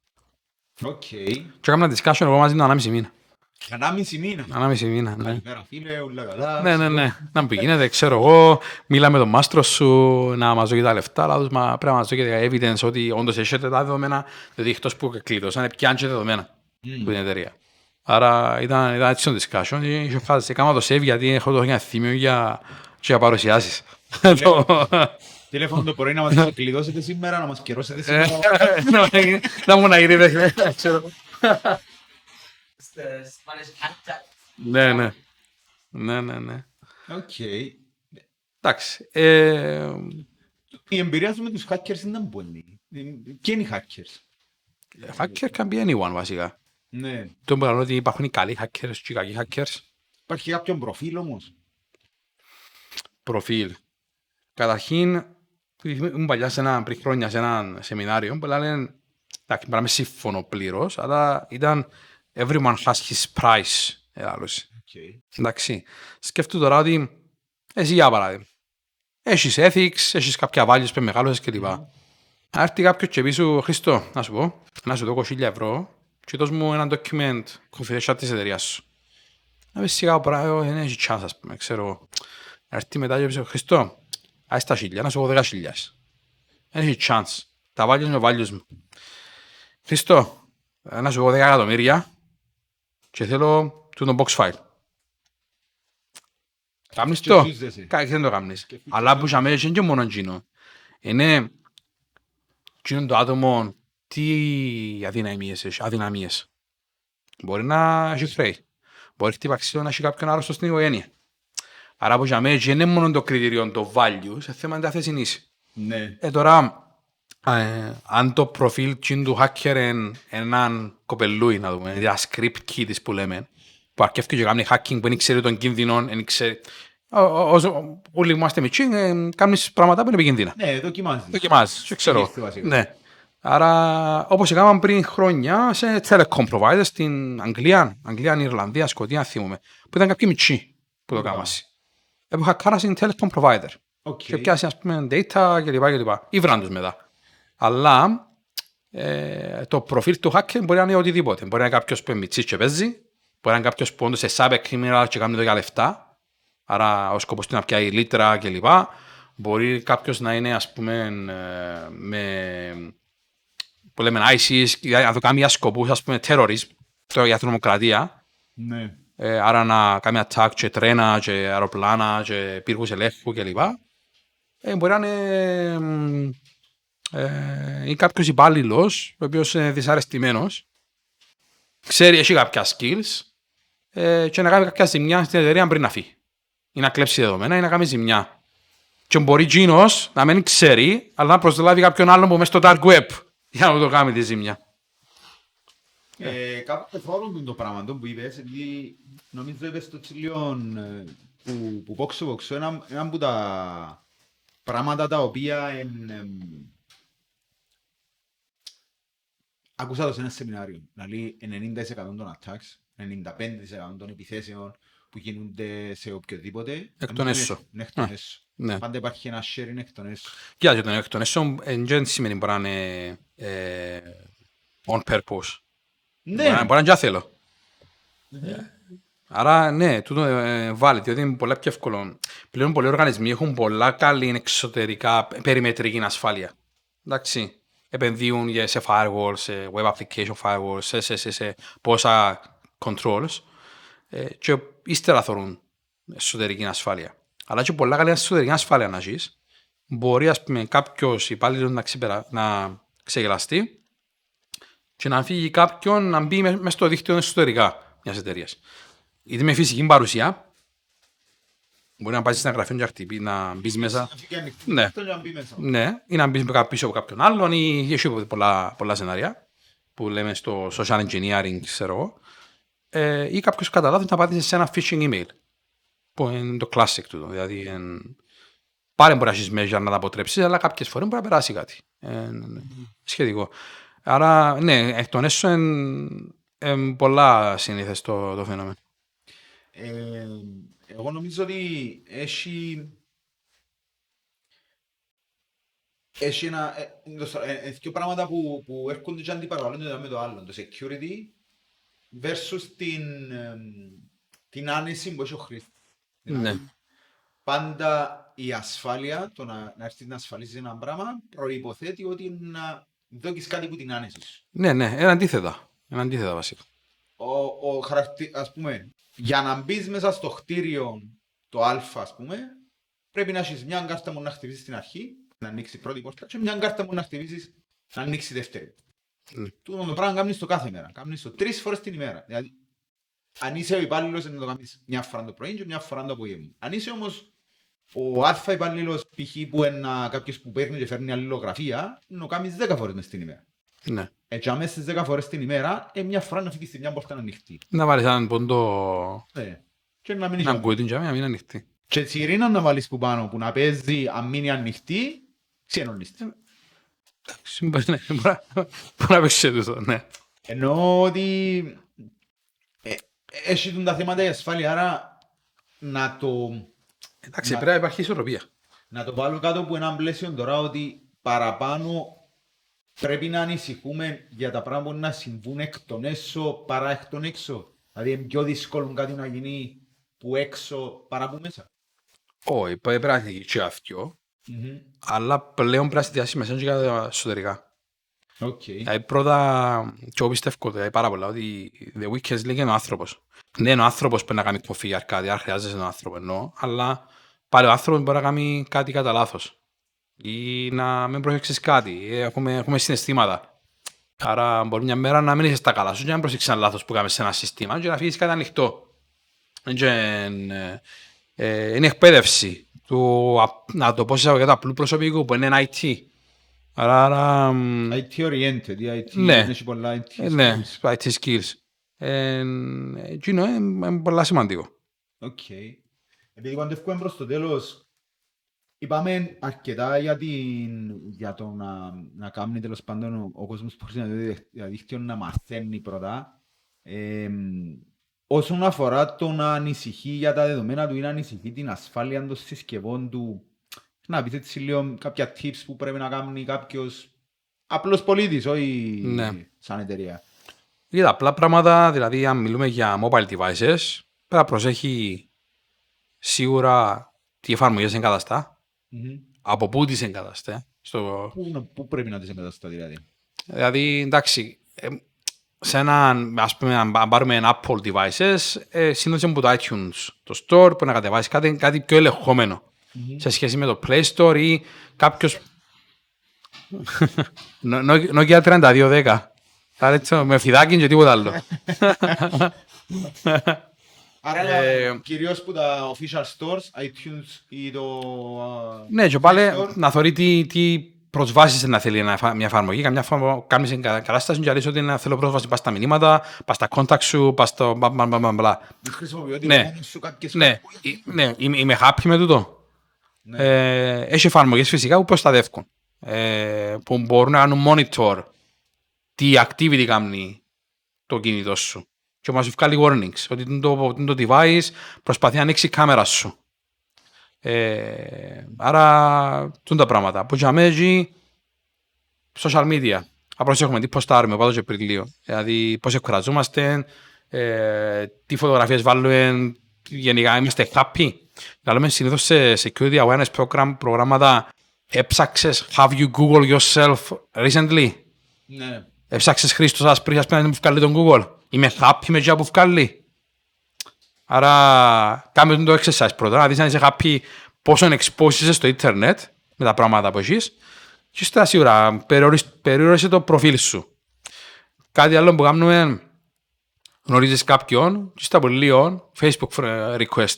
Και έκανα discussion εγώ μαζί του 1,5 μήνα. 1,5 μήνα, ναι. Ναι. Να μου πηγαίνετε, ξέρω εγώ, μίλα με τον μάστρο σου, να μας δώσει τα λεφτά, αλλά πρέπει να μας δώσει τα evidence ότι όντως έχετε τα δεδομένα, διότι εκτός που κλείδωσαν, πιάνετε δεδομένα από την εταιρεία. Άρα ήταν έτσι το discussion, έκανα το save γιατί έχω το θύμιο για παρουσιάσεις. Τηλέφωνο το πρωί να μας κλειδώσετε σήμερα, να μας καιρώσετε σήμερα. Να μου να γυρίδε, ξέρω. Ναι. Οκ. Εντάξει. Η εμπειρία σου με τους hackers ήταν πολύ. Ποιοι είναι οι hackers? Hacker can be anyone βασικά. Ναι. Το μπορώ ότι υπάρχουν οι καλοί hackers και οι κακοί hackers. Υπάρχει κάποιον προφίλ όμως? Προφίλ. Καταρχήν, ήμουν παλιά πριν χρόνια σε ένα σεμινάριο που λένε, εντάξει, παράμε σύμφωνο πλήρως, αλλά ήταν everyone has his price. Εντάξει. Σκέφτου τώρα ότι εσύ, για παράδειγμα, έχεις ethics, έχεις κάποια values που μεγάλωσες κλπ. Αν έρθει κάποιος και πει σου, Χριστό, να σου πω, να σου δώσω 1,000 ευρώ και δώσ' μου ένα document confidential της εταιρείας σου. Να πεις σιγά, δεν έχει chance, ας πούμε, ξέρω. Έρθει μετά και πει, Χριστό, ας τα 1,000, να σου πω 10,000. Δεν έχει chance. Τα values με values μου. Χριστό, να σου πω 10 εκατομμύρια και θέλω το box file. Κάμνεις το. Δεν το κάμνεις. Αλλά που είχαμε δεν είναι μόνο εκείνο. Είναι εκείνο το άτομο τι αδυναμίες έχει. Αδυναμίες. Μπορεί να έχει χρέη. Μπορεί να έχει κάποιον άρρωστο στην οικογένεια. Άρα που είχαμε δεν είναι μόνο το κριτήριο, το value, σε θέμα είναι τα θέση νύση. Τώρα, αν το προφίλ του hacker είναι έναν κοπελούι, να δούμε, ένα script key της που λέμε, που αρκεύτηκε και κάνει hacking, που δεν ξέρει τον κίνδυνο, δεν ξέρει. Όλοι είμαστε μικροί, κάνεις πράγματα που είναι επικίνδυνα. Ναι, δοκιμάζεις, δεν ξέρω. Ναι. Άρα, όπως έκαναν πριν χρόνια, σε telecom providers στην Αγγλία, Ιρλανδία, Σκοτία, θυμούμε, που ήταν κάποιοι μικροί που το κάνανε. Έπαιχα κάραση telecom provider. Και πιάσει, ας πούμε, data κλπ. Ήβραν τους μετά. Αλλά το προφίλ του hacker μπορεί να είναι οτιδήποτε. Μπορεί να είναι κάποιος που μητσής και παίζει, μπορεί να είναι κάποιος που όντως σε cyber criminal και κάνει το για λεφτά. Άρα ο σκοπός του είναι να πιάει λίτρα κλπ. Μπορεί κάποιος να είναι, ας πούμε, που λέμε ISIS, να το κάνει για σκοπούς, ας πούμε, terrorism, για τρομοκρατία. Ναι. Άρα να κάνει attack και τρένα και αεροπλάνα και πύργους ελέγχου κλπ. Μπορεί να είναι ή κάποιος υπάλληλος ο οποίος είναι δυσαρεστημένος, ξέρει έχει κάποια skills και να κάνει κάποια ζημιά στην εταιρεία πριν να φύγει ή να κλέψει δεδομένα ή να κάνει ζημιά και μπορεί εκείνος να μην ξέρει αλλά να προσλάβει κάποιον άλλον που μέσα στο dark web για να το κάνει τη ζημιά. Κάποτε φόρουν το πράγμα που είπες, γιατί νομίζω είπες το τσιλιόν που πόξω ένα από τα πράγματα τα οποία Ακούσα το σε ένα σεμινάριο, δηλαδή 90% των attacks, 95% των επιθέσεων που γίνονται σε οποιοδήποτε. Εκ των έσω. Ναι. Πάντα υπάρχει ένα sharing εκ των έσω. Κοιτάξτε, τον εκ των έσω δεν σημαίνει μπορεί να είναι on purpose. Ναι. Μπορεί να είναι και άθελο. Άρα ναι, τούτο βάλει, διότι είναι πολύ πιο εύκολο. Πλέον πολλοί οργανισμοί έχουν πολλά καλή εξωτερικά περιμετρική ασφάλεια. Εντάξει. Επενδύουν σε firewalls, σε web application firewalls, σε πόσα controls και ύστερα θεωρούν εσωτερική ασφάλεια. Αλλά και πολλά καλή εσωτερική ασφάλεια να ζεις. Μπορεί ας πούμε κάποιος υπάλληλος να ξεγελαστεί και να φύγει κάποιον να μπει μέσα στο δίκτυο εσωτερικά μιας εταιρείας. Ήδη με φυσική παρουσία μπορεί να πάει σε ένα γραφείο και χτυπή, να μπει μέσα. Ναι. Ναι, ή να μπει πίσω από κάποιον άλλον, ή έχει πολλά σενάρια που λέμε στο social engineering, ξέρω εγώ. Ή κάποιο κατά λάθος να πατήσει σε ένα phishing email. Που είναι το classic του. Δηλαδή, πάρε μπορεί να έχει μέσα να τα αποτρέψει, αλλά κάποιε φορέ μπορεί να περάσει κάτι. Σχετικό. Άρα, ναι, εκ των έσω είναι πολλά συνήθες το φαινόμενο. Εγώ νομίζω ότι έχει ένα δύο πράγματα που έρχονται και αντιπαραβάλλονται το ένα με το άλλο. Το security versus την άνεση που έχει ο χρήστης. Ναι. Πάντα η ασφάλεια, το να έρθεις να ασφαλίσεις ένα πράγμα, προϋποθέτει ότι να δώκεις κάτι που την άνεση σου. Ναι, ναι, είναι αντίθετα. Είναι αντίθετα βασικά. Ας πούμε, για να μπεις μέσα στο κτίριο το α, ας πούμε, πρέπει να έχεις μια κάρτα μου να χτυπήσεις στην αρχή, να ανοίξει η πρώτη πόρτα, και μια κάρτα μου να χτυπήσεις να ανοίξει η δεύτερη. Τούτο το πράγμα κάνεις το κάθε μέρα. Κάνεις το 3 φορές την ημέρα. Δηλαδή, αν είσαι ο υπάλληλος, να το κάνεις μια φορά το πρωί και μια φορά το απόγευμα. Αν είσαι όμως ο α υπάλληλος, π.χ. που είναι κάποιος που παίρνει και φέρνει αλληλογραφία, να το κάνεις 10 φορές μες την ημέρα. Ναι. Και μέσα στις 10 φορές την ημέρα, μια φορά να φύγεις στη μια πόρτα να ανοιχτεί. Να βάλεις έναν πόντο... Και να μην είναι ανοιχτή. Και τσιρίνα να βάλεις που πάνω, που να παίζει αν μείνει ανοιχτή, ξενονίστε. Εντάξει, μπορεί να παίξεις εδώ, ναι. Εννοώ ότι... Έχει τα θέματα η ασφάλεια, άρα να το... Εντάξει, πρέπει να υπάρχει ισορροπία. Να το βάλω κάτω από έναν πλαίσιο τώρα ότι παραπάνω... Πρέπει να ανησυχούμε για τα πράγματα να συμβούν εκ των έσω παρά εκ των έξω. Δηλαδή είναι πιο δύσκολο κάτι να γίνει που έξω παρά που μέσα. Όχι, πρέπει να γίνει και αυτό. Αλλά πλέον πρέπει να συνδυάσεις μέσα και τα εσωτερικά. Δηλαδή πρώτα, και εγώ πιστεύω πάρα πολλά, ότι the weakest link είναι ο άνθρωπος. Ναι, είναι ο άνθρωπος πρέπει να κάνει κοφή για κάτι, άρα χρειάζεσαι έναν άνθρωπο εννοώ, αλλά πάλι ο άνθρωπος μπορεί να κάνει κάτι κατά λάθος. Ή να μην προσέξεις κάτι. Έχουμε συναισθήματα. Άρα μπορεί μια μέρα να μην είσαι στα καλά σου και να προσέξεις ένα λάθος που κάνεις σε ένα σύστημα και να φύγεις κάτι ανοιχτό. Είναι εκπαίδευση του, να το πω για το απλού προσωπικού που είναι ένα IT. Άρα, IT oriented, IT, ναι, έχει πολλά IT skills. Ναι, IT skills. Είναι πολύ σημαντικό. Okay. Επειδή όταν ευκούμε προς το τέλος, είπαμε αρκετά για το να κάνει τέλος πάντων ο κόσμος που χρησιμοποιεί το διαδίκτυο να μαθαίνει πρώτα. Όσον αφορά το να ανησυχεί για τα δεδομένα του ή να ανησυχεί την ασφάλεια των συσκευών του, να πεις έτσι λίγο κάποια tips που πρέπει να κάνει κάποιος απλός πολίτης, όχι σαν εταιρεία. Για τα απλά πράγματα, δηλαδή αν μιλούμε για mobile devices, πρέπει να προσέχει σίγουρα τι εφαρμογές εγκαταστά. Από πού τις εγκαταστά. Πού πρέπει να τις εγκαταστά, δηλαδή. Δηλαδή, εντάξει, σε έναν, ας πούμε, αν πάρουμε ένα Apple devices, σύνδεσαι από το iTunes, το store, που να κατεβάσει κάτι πιο ελεγχόμενο σε σχέση με το Play Store ή κάποιος... Nokia 3210. Άρα έτσι, με φιδάκι και τίποτα άλλο. Άρα κυρίως που τα official stores, iTunes ή το... Ναι, και πάλι να θεωρεί τι προσβάσεις να θέλει μια εφαρμογή. Καμιά φορά κάνεις κατάσταση και λες ότι θέλω πρόσβαση, πας στα μηνύματα, πας στα contact σου, πας στο... Χρησιμοποιώ την μόνη σου κάποιες... Ναι, είμαι happy με τούτο. Έχει εφαρμογές φυσικά που προστατεύουν. Που μπορούν να κάνουν monitor τι activity κάνει το κινητό σου. Και μας βγάλει warnings, ότι το device προσπαθεί να ανοίξει η κάμερα σου. Άρα, τούν τα πράγματα. Που για μέση, social media. Απλώς έχουμε τι ποστάρουμε, πάντως και πριν λίγο. Δηλαδή, πώς εκφραζόμαστε, τι φωτογραφίες βάλουμε, γενικά είμαστε happy. Να λέμε συνήθως σε security awareness program, προγράμματα, έψαξες, have you Google yourself recently? Ναι. Έψαξες Χρήστος σας πριν, ας πέρατε να μου βγάλει τον Google. Είμαι happy με τζιά που βγάλει. Άρα, κάμε το exercise πρώτα, να δεις αν είσαι happy πόσο εξπόσεις στο ίντερνετ με τα πράγματα που έχεις. Και στα σίγουρα, περιόρισε το προφίλ σου. Κάτι άλλο που κάνουμε, γνωρίζεις κάποιον και στα πολλοί Facebook request.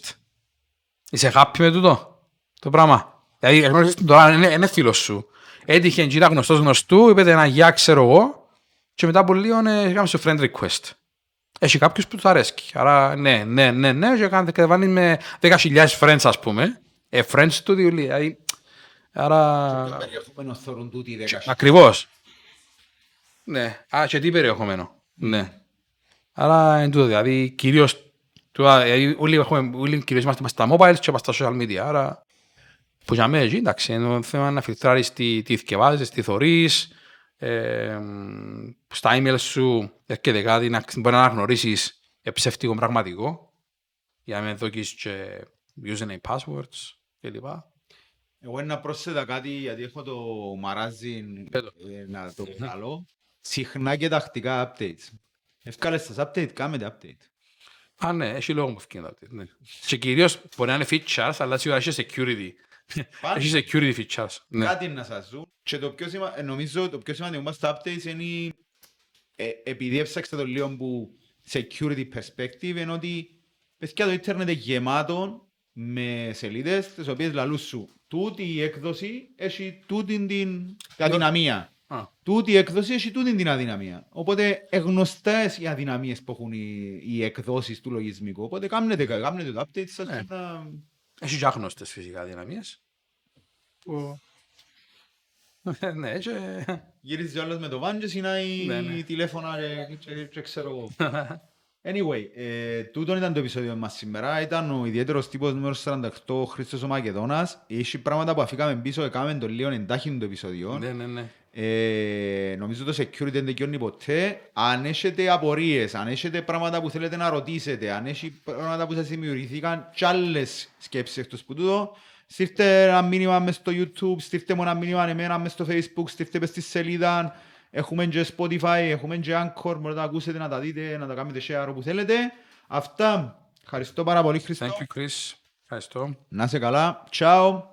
Είσαι happy με τούτο, το πράγμα. Δηλαδή, γνωρίζεις τώρα, είναι φίλος σου. Έτυχε εγγύνα γνωστός γνωστού, είπετε ένα γεια ξέρω εγώ και μετά από λίγο κάνουμε στο friend request. Έχει κάποιους που του αρέσει. Άρα ναι, και κατεβάνει με 10,000 friends ας πούμε. Friends του διουλή. Άρα... Και περιεχόμενο θεωρούν τούτοι 10,000. Ακριβώς. Ναι. Και τι περιεχόμενο. Ναι. Άρα είναι τούτο. Δηλαδή κυρίως... Όλοι κυρίως είμαστε στα mobiles και στα social media. Άρα... Που για μένα, εντάξει, είναι θέμα να φιλτράρεις τι θυκευάζεις, τι θωρείς, στα email σου έρχεται κάτι να μπορεί να αναγνωρίσεις ψεύτικο πραγματικό, για να δοκίσεις και username passwords κλπ. Εγώ να πρόσθετα κάτι, γιατί έχω το μαράζι να το βγάλω, συχνά και τακτικά updates. Ευκάλες σας update, κάνετε update. Α, ναι, έχει λόγο που ευκίνητα update. Και κυρίως μπορεί να είναι features, αλλά σίγουρα έχει security. Έχει security features. Κάτι να σας δουν. Και νομίζω το πιο σημαντικό μας στα updates είναι επειδή έψαξα το λίγο που security perspective είναι ότι παιδιά το ίντερνετ είναι γεμάτο με σελίδες τις οποίες λαλούς σου. Τούτη η έκδοση έχει τούτη την αδυναμία. Τούτη η έκδοση έχει τούτη την αδυναμία. Οπότε γνωστές οι αδυναμίες που έχουν οι εκδόσεις του λογισμικού. Οπότε κάνετε το update σας. Έχει και άγνωστες φυσικά δυναμίες. Ναι, και... Γυρίζεις όλος με το βάντζες ή να η τηλέφωνα και ξέρω εγώ. Anyway, τούτον ήταν το επεισόδιο μας σήμερα. Ήταν ο ιδιαίτερος τύπος νούμερος 48, ο Χρήστος ο Μακεδόνας. Έχει πράγματα που αφήκαμε πίσω, έκαμε το λίγο εντάχυνο το επεισόδιο. Ναι. Νομίζω το security δεν τελειώνει ποτέ. Αν έχετε απορίες, αν έχετε πράγματα που θέλετε να ρωτήσετε, αν έχετε πράγματα που σας δημιουργήθηκαν και άλλες σκέψεις εκτός που τούτο, στείλτε ένα μήνυμα μες στο YouTube, στείλτε μου ένα μήνυμα εμένα μες στο Facebook, στείλτε μες στη σελίδα. Έχουμε και Spotify, έχουμε και Anchor, μπορείτε να ακούσετε, να τα δείτε, να τα κάνετε share όπου θέλετε. Αυτά, ευχαριστώ πάρα πολύ Χριστό. Thank you, Chris. Ευχαριστώ. Να είσαι καλά, ciao.